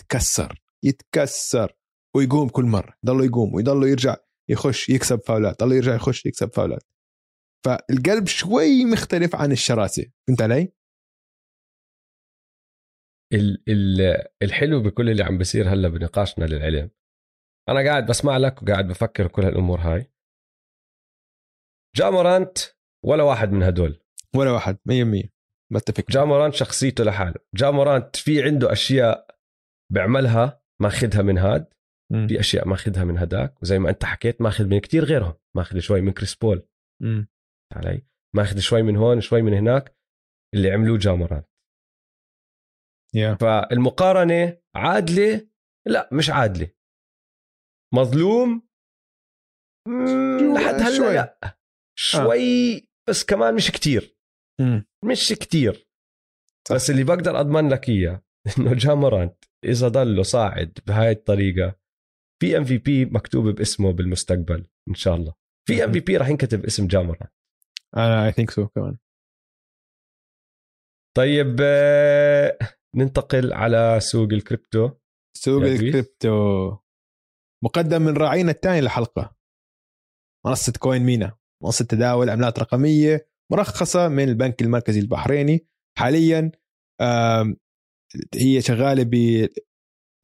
يتكسر ويقوم كل مرة، ضلوا يقوم ويضلوا يرجع يخش يكسب فاولات، ضلوا يرجع يخش يكسب فاولات. فالقلب شوي مختلف عن الشراسة، فهمت علي؟ الحلو بكل اللي عم بصير هلا بنقاشنا للعلم، أنا قاعد بسمع لك وقاعد بفكر كل هالأمور هاي. جا مورانت ولا واحد من هدول، ولا واحد، 100%. ما اتفق. جا مورانت شخصيته لحاله. جا مورانت في عنده أشياء بعملها ماخذها من هاد، في أشياء ماخذها من هداك، وزي ما أنت حكيت ماخذ من كتير غيرهم، ماخذ شوي من كريس بول، علي، ماخذ شوي من هون شوي من هناك اللي عملوه جا مورانت. فالمقارنة عادلة؟ لا مش عادلة. مظلوم لحد هلا؟ شوي. لا شوي، بس كمان مش كتير، مش كتير. بس اللي بقدر أضمن لك إياه إنه جا مورانت إذا ضله صاعد بهاي الطريقة، في MVP مكتوب باسمه بالمستقبل إن شاء الله. في MVP راح ينكتب اسم جا مورانت. أنا I think so كمان. طيب ننتقل على سوق الكريبتو. سوق الكريبتو مقدم من راعينا الثاني للحلقة، منصة كوين مينا، منصة تداول عملات رقمية مرخصة من البنك المركزي البحريني. حاليا هي شغالة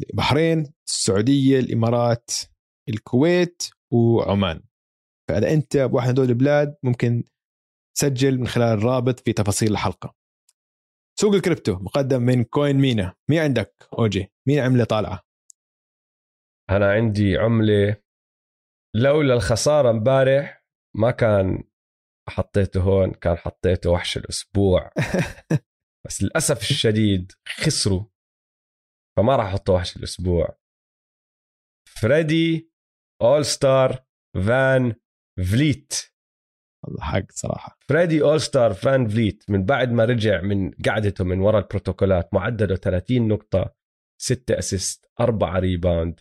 ببحرين، السعودية، الإمارات، الكويت وعمان. فإذا أنت بواحد من دول البلاد ممكن تسجل من خلال الرابط في تفاصيل الحلقة. سوق الكريبتو مقدم من كوين مينا. مين عندك أوجي؟ مين عملة طالعة؟ أنا عندي عملة لولا الخسارة مبارح ما كان حطيته هون، كان حطيته وحش الأسبوع، بس للأسف الشديد خسروا فما راح أحطه وحش الأسبوع. فريدي أول ستار فان فليت والله حق صراحة. فريدي أول ستار فان فليت من بعد ما رجع من قعدته من وراء البروتوكولات معدله 30 نقطة 6 أسيست 4 ريباوند،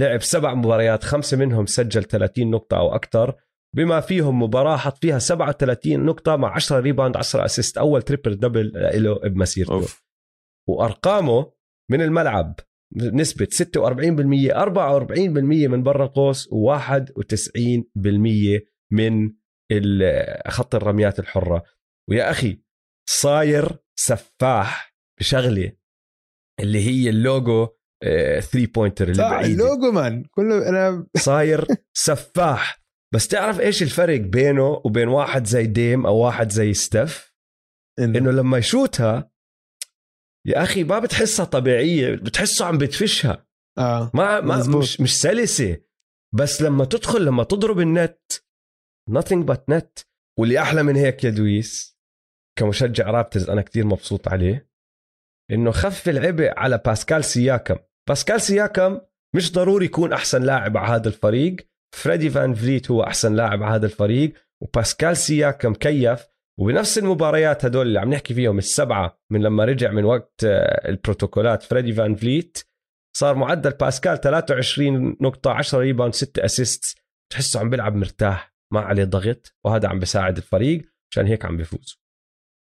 لعب 7 مباريات 5 منهم سجل 30 نقطة أو أكثر، بما فيهم مباراة حط فيها 37 نقطة مع 10 ريباوند 10 أسيست، أول تريبل دبل له بمسيرته. وأرقامه من الملعب نسبة 46%، 44% من برا القوس، و91% من خط الرميات الحرة. ويا أخي صاير سفاح بشغلة اللي هي اللوجو 3 بوينتر اللي بعيد اللوجو مان كله أنا صاير سفاح. بس تعرف إيش الفرق بينه وبين واحد زي ديم أو واحد زي ستيف؟ إنه لما يشوتها يا أخي ما بتحسها طبيعية، بتحسه عم بتفشها ما مش سلسة. بس لما تدخل لما تضرب النت nothing but net. واللي أحلى من هيك يا دويس كمشجع رابترز أنا كتير مبسوط عليه، إنه خف العبء على باسكال سياكم. باسكال سياكم مش ضروري يكون أحسن لاعب على هذا الفريق، فريدي فان فليت هو أحسن لاعب على هذا الفريق، وباسكال سياكم كيف. وبنفس المباريات هدول اللي عم نحكي فيهم السبعة من لما رجع من وقت البروتوكولات فريدي فان فليت صار معدل باسكال 23 نقطة 10 ريباوند 6 أسيست، تحسه عم بلعب مرتاح ما عليه ضغط، وهذا عم بساعد الفريق عشان هيك عم بيفوز.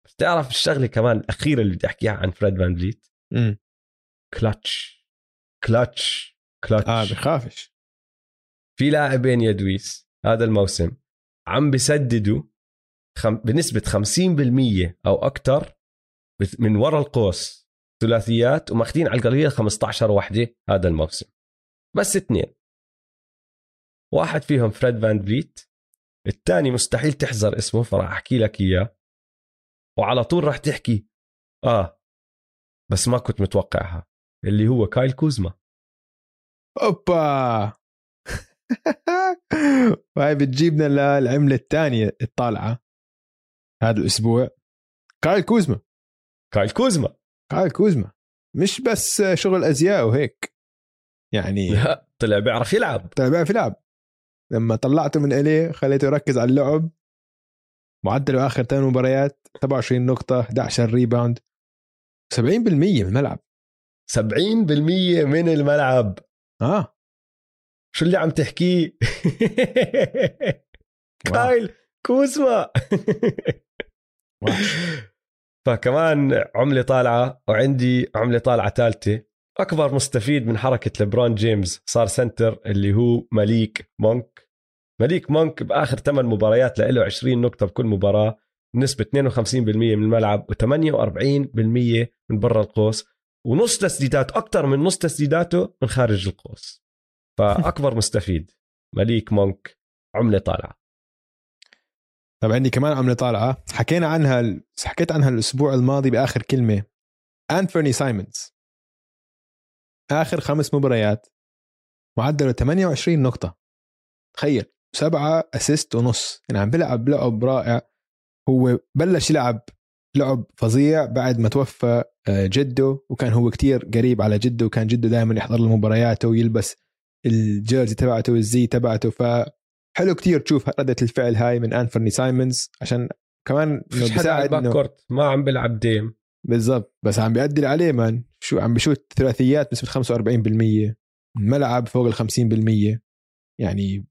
بس تعرف الشغلة كمان الأخيرة اللي بدي أحكيها عن فريد فان فليت، كلاتش كلاتش كلاتش بخافش. في لاعبين يا دويس هذا الموسم عم بسددوا بنسبة 50% أو أكتر من وراء القوس ثلاثيات، وماخدين على القليل 15 وحدة هذا الموسم. بس 2، واحد فيهم فريد فان فليت، الثاني مستحيل تحذر اسمه فراح أحكي لك إياه وعلى طول راح تحكي بس ما كنت متوقعها، اللي هو كايل كوزما. أوبا وهي بتجيبنا للعملة الثانية الطالعة هذا الأسبوع، كايل كوزما مش بس شغل أزياء وهيك يعني، لا طلع بيعرف يلعب. لما طلعته من إليه خليته يركز على اللعب، معدله آخر 8 مباريات 27 نقطة 11 ريباوند 70% من الملعب 70% من الملعب. شو اللي عم تحكيه؟ كايل كوزما فكمان عملة طالعة. وعندي عملة طالعة ثالثة، أكبر مستفيد من حركة لبرون جيمس صار سنتر اللي هو مليك مونك. مليك مونك بآخر 8 مباريات لإله 20 نقطة بكل مباراة، نسبة 52% من الملعب و48% من برا القوس، ونص تسديدات أكتر من نص تسديداته من خارج القوس. فأكبر مستفيد مليك مونك، عملة طالعة. طب عندي كمان عملة طالعة حكينا عنها، حكيت عنها الأسبوع الماضي بآخر كلمة، أنثوني سايمونز آخر 5 مباريات معدله 28 نقطة، تخيل 7 أسيست ونص. يعني عم بلعب لعب رائع، هو بلش يلعب لعب فظيع بعد ما توفى جده، وكان هو كتير قريب على جده، وكان جده دائما يحضر له مبارياته ويلبس الجيرزي تبعته والزي تبعته. فحلو كتير تشوف ردة الفعل هاي من أنثوني سايمونز، عشان كمان بيساعد باكورت ما عم بلعب ديم بالضبط، بس عم بيأدل عليه مان. شو عم بشوت ثلاثيات بنسبة 45%، الملعب فوق 50%، يعني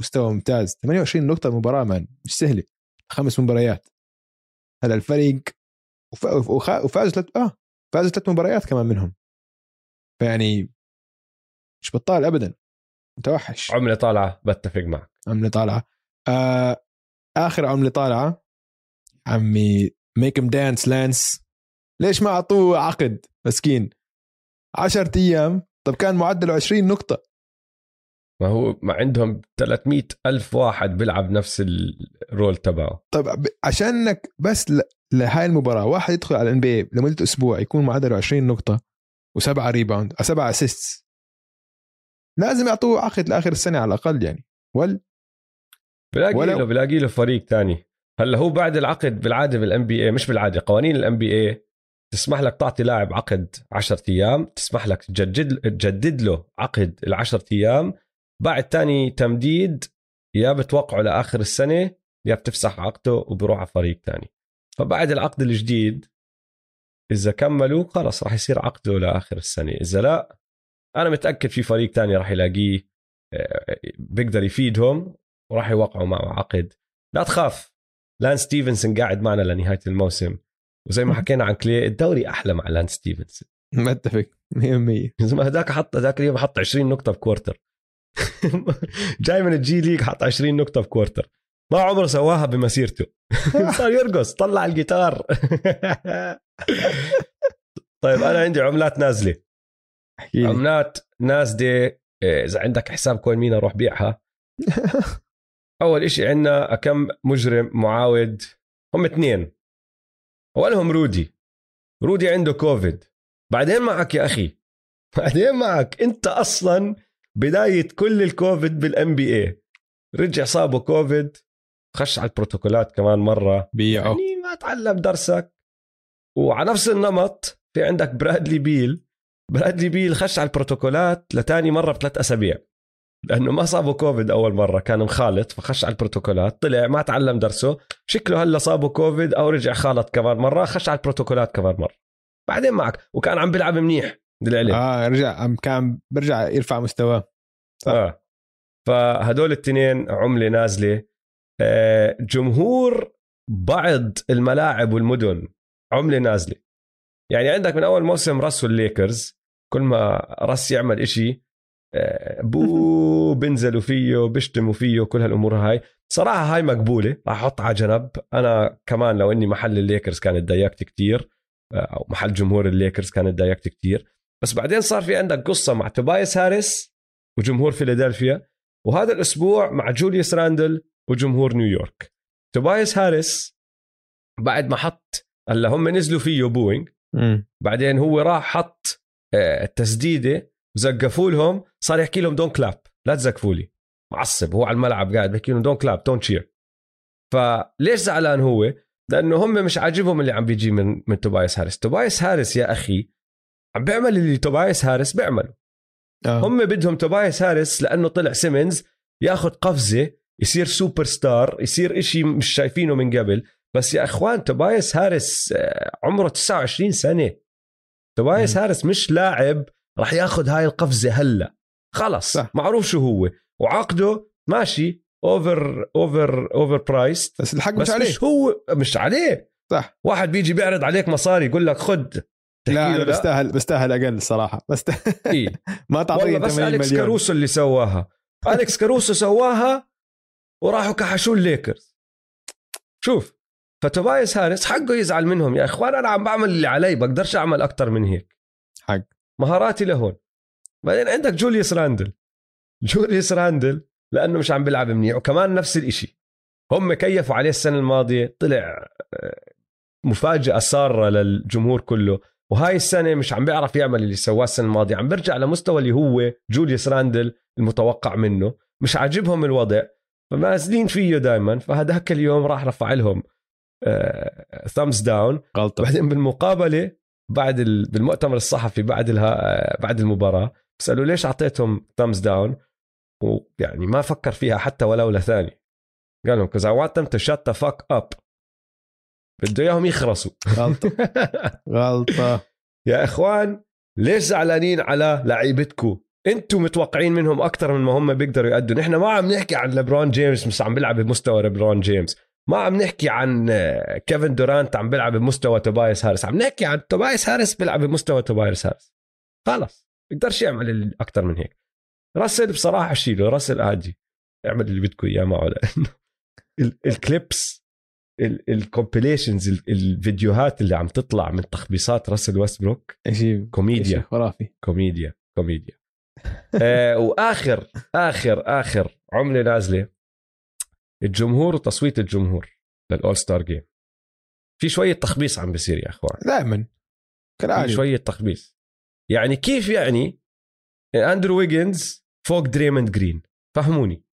مستوى ممتاز. 28 نقطة مباراة مان مش سهلة، 5 مباريات هذا الفريق، وفازوا 3 مباريات كمان منهم، فيعني مش بطال أبدا، متوحش. عملة طالعة بتفق معك، عملة طالعة. آخر عملة طالعة عمي ميك ام دانس لانس، ليش ما عطوه عقد مسكين 10 أيام؟ طب كان معدله 20 نقطة، ما هو ما عندهم 300 ألف واحد بيلعب نفس الرول تبعه. طب عشانك بس لهاي المباراة واحد يدخل على NBA لمدة أسبوع يكون معدله 20 نقطة و7 ريباوند 7 أسيست، لازم يعطوه عقد لآخر السنة على الأقل يعني. بلاقي له فريق تاني. هلا هو بعد العقد بالعادة بالNBA، مش بالعادة، قوانين الNBA تسمح لك تعطي لاعب عقد 10 أيام، تسمح لك تجدد له عقد ال10 أيام، بعد تاني تمديد يا بتوقعه لآخر السنة يا بتفسح عقده وبروح على فريق تاني. فبعد العقد الجديد إذا كملوا خلص راح يصير عقده لآخر السنة، إذا لا أنا متأكد في فريق تاني راح يلاقيه بيقدر يفيدهم وراح يوقعوا معه عقد. لا تخاف، لان ستيفنسون قاعد معنا لنهاية الموسم، وزي ما حكينا عن كلي الدوري أحلى مع لان ستيفنسون. متفق 100%. هداك حط هداك اليوم حط 20 نقطة بكورتر جاي من الجي ليج حط 20 نقطة بكورتر، ما عمره سواها بمسيرته صار يرقص طلع الجيتار طيب أنا عندي عملات نازلة، عملات نازلة، إذا عندك حساب كوين مينا روح بيعها أول إشي عندنا كم مجرم معاود، هم 2، أولهم رودي عنده كوفيد، بعدين معك يا أخي، بعدين معك أنت أصلا بداية كل الكوفيد بالNBA رجع صابه كوفيد، خش على البروتوكولات كمان مرة، بيعه يعني ما تعلم درسك. وعلى نفس النمط في عندك برادلي بيل خش على البروتوكولات لتاني مرة ب3 أسابيع لأنه ما صابه كوفيد أول مرة كان مخالط، فخش على البروتوكولات طلع ما تعلم درسه، شكله هلا صابه كوفيد أو رجع خالط كمان مرة، خش على البروتوكولات كمان مرة. بعدين معك وكان عم بيلعب منيح للعلم رجع كان برجع يرفع مستواه فهدول 2 عملة نازلة. جمهور بعض الملاعب والمدن عملة نازلة، يعني عندك من أول موسم راسو الليكرز كل ما راس يعمل إشي بو بنزلوا فيه بشتموا فيه كل هالأمور هاي، صراحة هاي مقبولة راح أحط على جنب. أنا كمان لو إني محل الليكرز كان اتضايقت كتير، أو محل جمهور الليكرز كان اتضايقت كتير، بس بعدين صار في عندك قصة مع توبايس هاريس وجمهور فيلادلفيا، وهذا الأسبوع مع جوليوس راندل وجمهور نيويورك. توبايس هاريس بعد ما حط اللي هم نزلوا فيه بوينج بعدين هو راح حط التسديدة وزقفوا لهم، صار يحكي لهم دون كلاب لا تزقفوا لي، معصب هو على الملعب قاعد بحكي لهم دون كلاب دون تشير. فليش زعلان هو؟ لأنه هم مش عاجبهم اللي عم بيجي من توبايس هاريس. توبايس هاريس يا أخي عم بيعمل اللي توبايس هاريس بيعمله هم بدهم توبايس هاريس لأنه طلع سيمنز ياخد قفزة يصير سوبر ستار يصير إشي مش شايفينه من قبل. بس يا أخوان توبايس هاريس عمره 29 سنة، توبايس هاريس مش لاعب راح ياخد هاي القفزة هلا، خلص معروف شو هو وعقده ماشي اوفر برايس، بس الحق مش عليه، مش هو مش عليه صح. واحد بيجي بيعرض عليك مصاري يقول لك خد لا بستاهل اقل الصراحه إيه؟ ما تعطيه 8 مليون. أليكس كاروسو اللي سواها أليكس كاروسو سواها وراحوا كحشوا الليكرز. شوف فتوبايس هاريس حقه يزعل منهم يا اخوان، انا عم بعمل اللي علي بقدرش اعمل اكتر من هيك، حق مهاراتي لهون. بعدين عندك جوليوس راندل لانه مش عم بيلعب منيح وكمان نفس الاشي هم كيفوا عليه السنه الماضيه، طلع مفاجاه ساره للجمهور كله، وهاي السنه مش عم بيعرف يعمل اللي سواه السنه الماضيه، عم برجع لمستوى اللي هو جوليوس راندل المتوقع منه، مش عاجبهم الوضع فنازلين فيه دائما. فهداك اليوم راح رفع لهم thumbs down غلطة. بعدين بالمقابله بعد بالمؤتمر الصحفي بعد المباراه بسالوا ليش اعطيتهم thumbs down، ويعني ما فكر فيها حتى ولو لثاني، قال لهم cause I want them to shut the fuck up، بده اياهم يخرسوا. غلطة يا اخوان. ليش زعلانين على لعيبتكم؟ انتم متوقعين منهم اكثر من ما هم بيقدروا يقدوا. نحن ما عم نحكي عن لبرون جيمس مش عم بيلعب بمستوى لبرون جيمس، ما عم نحكي عن كيفن دورانت عم بيلعب بمستوى توبايس هاريس، عم نحكي عن توبايس هاريس بيلعب بمستوى توبايس هاريس، خلص بيقدرش يعمل اكثر من هيك. راسل بصراحة شيله، راسل عادي اعمل اللي بدكم اياه معه، لأنه الكليبس الكومبيليشنز الفيديوهات اللي عم تطلع من تخبيصات راسل ويستبروك كوميديا خرافي، كوميديا واخر عملة نازلة الجمهور وتصويت الجمهور للأول ستار جيم. في شوية تخبيص عم بيصير يا اخوان دائما، في شوية تخبيص. يعني كيف يعني أندرو ويجنز فوق دريموند جرين؟ فهموني،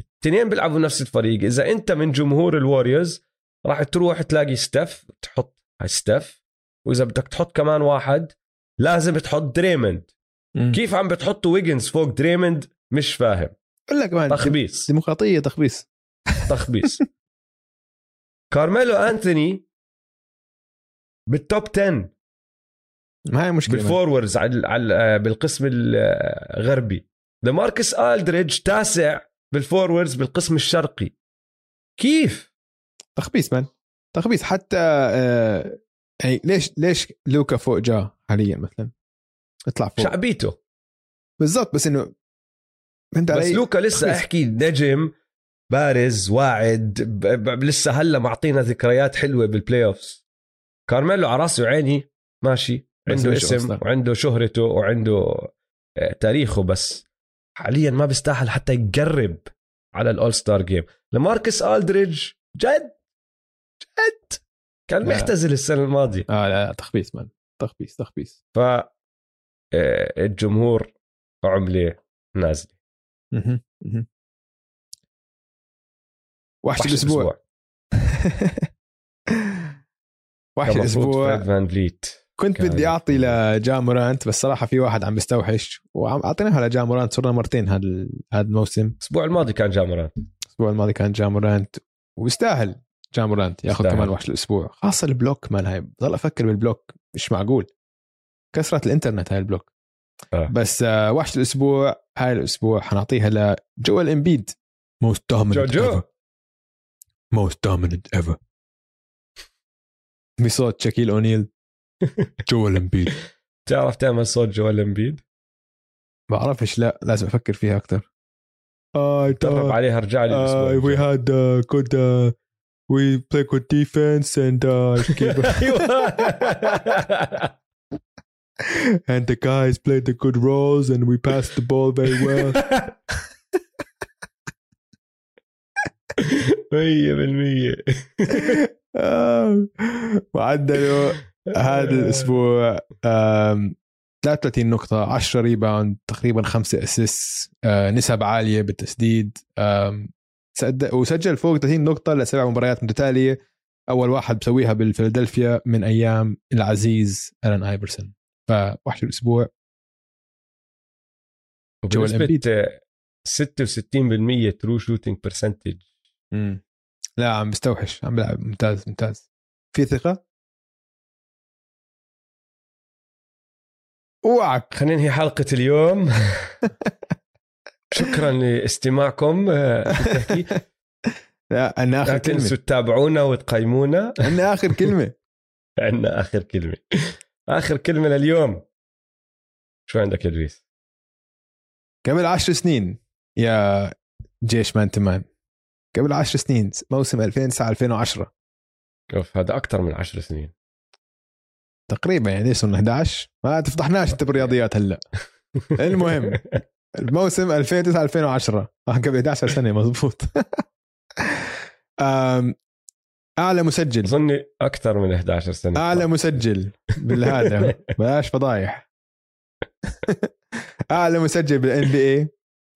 التنين بيلعبوا نفس الفريق. إذا أنت من جمهور الواريورز راح تروح تلاقي ستيف تحط ستيف، وإذا بدك تحط كمان واحد لازم تحط دريموند. كيف عم بتحط ويجنز فوق دريموند؟ مش فاهم. ولا كمان تخبيص ديمقراطية تخبيص كارميلو أنتوني بالتوب 10، ما هي مشكلة بالفورورز على بالقسم الغربي. دماركس ألدريدج تاسع بالفورورز بالقسم الشرقي. كيف تخبيص مان تخبيص. حتى يعني ليش لوكا فوق جا حاليا مثلا اطلع فوق شعبيته بالضبط، بس انه بس لوكا لسه تخبيص. احكي نجم بارز واعد لسه هلا معطينا ذكريات حلوه بالبلاي اوفز. كارميلو على راسي وعيني ماشي، عنده اسم وعنده شهرته وعنده تاريخه، بس حاليا ما بيستاهل حتى يقرب على الأول ستار جيم. لماركس ألدريدج جد كان محتزل السنة الماضية. لا تخبيص مان تخبيص. فالجمهور عملة نازلة. وحش الأسبوع. وحش الأسبوع فان فليت. كنت بدي أعطي لجا مورانت، بس صراحة في واحد عم بستوحش وعطيناها لجا مورانت. صرنا مرتين هذا الموسم. الأسبوع الماضي كان جا مورانت، ويستاهل جا مورانت ياخذ كمان وحش الأسبوع، خاصة البلوك مال هاي. ضل أفكر بالبلوك، مش معقول كسرت الإنترنت هاي البلوك. بس وحش الأسبوع هاي الأسبوع حنعطيها لجوال إمبيد. most dominant ever بصوت شاكيل أونيل. جوال إمبيد. تعرف تعمل صوت جوال إمبيد؟ بعرفش، لا لازم أفكر فيها أكتر. تدرب عليها، رجع لي الأسبوع. We had good we play good defense and and the guys played the good roles and we passed the ball very well. 100% وعدلوا هذا الأسبوع 33 نقطة، 10 ريباوند، تقريبا 5 أسيس، نسب عالية بالتسديد، وسجل فوق 30 نقطة ل7 مباريات متتالية. أول واحد بسويها بالفيلادلفيا من أيام العزيز ألان آيفرسون. فوحش الأسبوع جوال إمبيد. 66% ترو شوتينج برسنتج. لا عم بستوحش، عم بلعب ممتاز، في ثقة. اوعك خلينا ننهي حلقة اليوم. شكرا لاستماعكم. لا انا اخر كلمة، تنسوا تتابعونا وتقيمونا. عنا اخر كلمة اخر كلمة لليوم. شو عندك يا دريس؟ قبل 10 سنين يا جيش مان تمان، قبل 10 سنين موسم 2009-2010. اوف هذا اكثر من 10 سنين تقريبا، يعني صرنا 11. ما تفضحناش انت بالرياضيات هلا. المهم الموسم 2009-2010 قبل 11 سنه مضبوط. اعلى مسجل، اظن اكثر من 11 سنه اعلى مسجل بالهذا. بلاش فضايح. اعلى مسجل بالNBA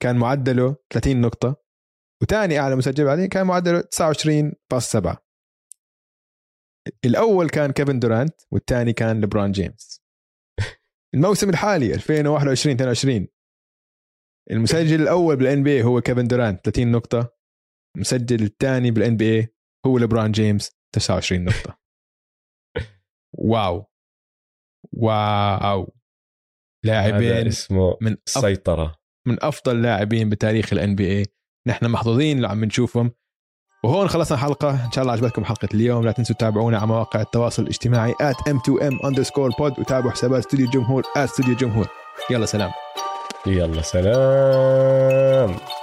كان معدله 30 نقطه، وثاني اعلى مسجل بعدين كان معدله 29.7. الأول كان كيفن دورانت والثاني كان لبرون جيمس. الموسم الحالي 2021-22 المسجل الأول بالNBA هو كيفن دورانت 30 نقطة، المسجل الثاني بالNBA هو لبرون جيمس 29 نقطة. واو لاعبين من سيطرة، من أفضل لاعبين بتاريخ الNBA. نحن محظوظين اللي عم نشوفهم. وهون خلصنا حلقة، إن شاء الله عجبتكم حلقة اليوم. لا تنسوا تتابعونا على مواقع التواصل الاجتماعي @m2m_pod، وتابعوا حسابات استوديو الجمهور @استوديو الجمهور. يلا سلام.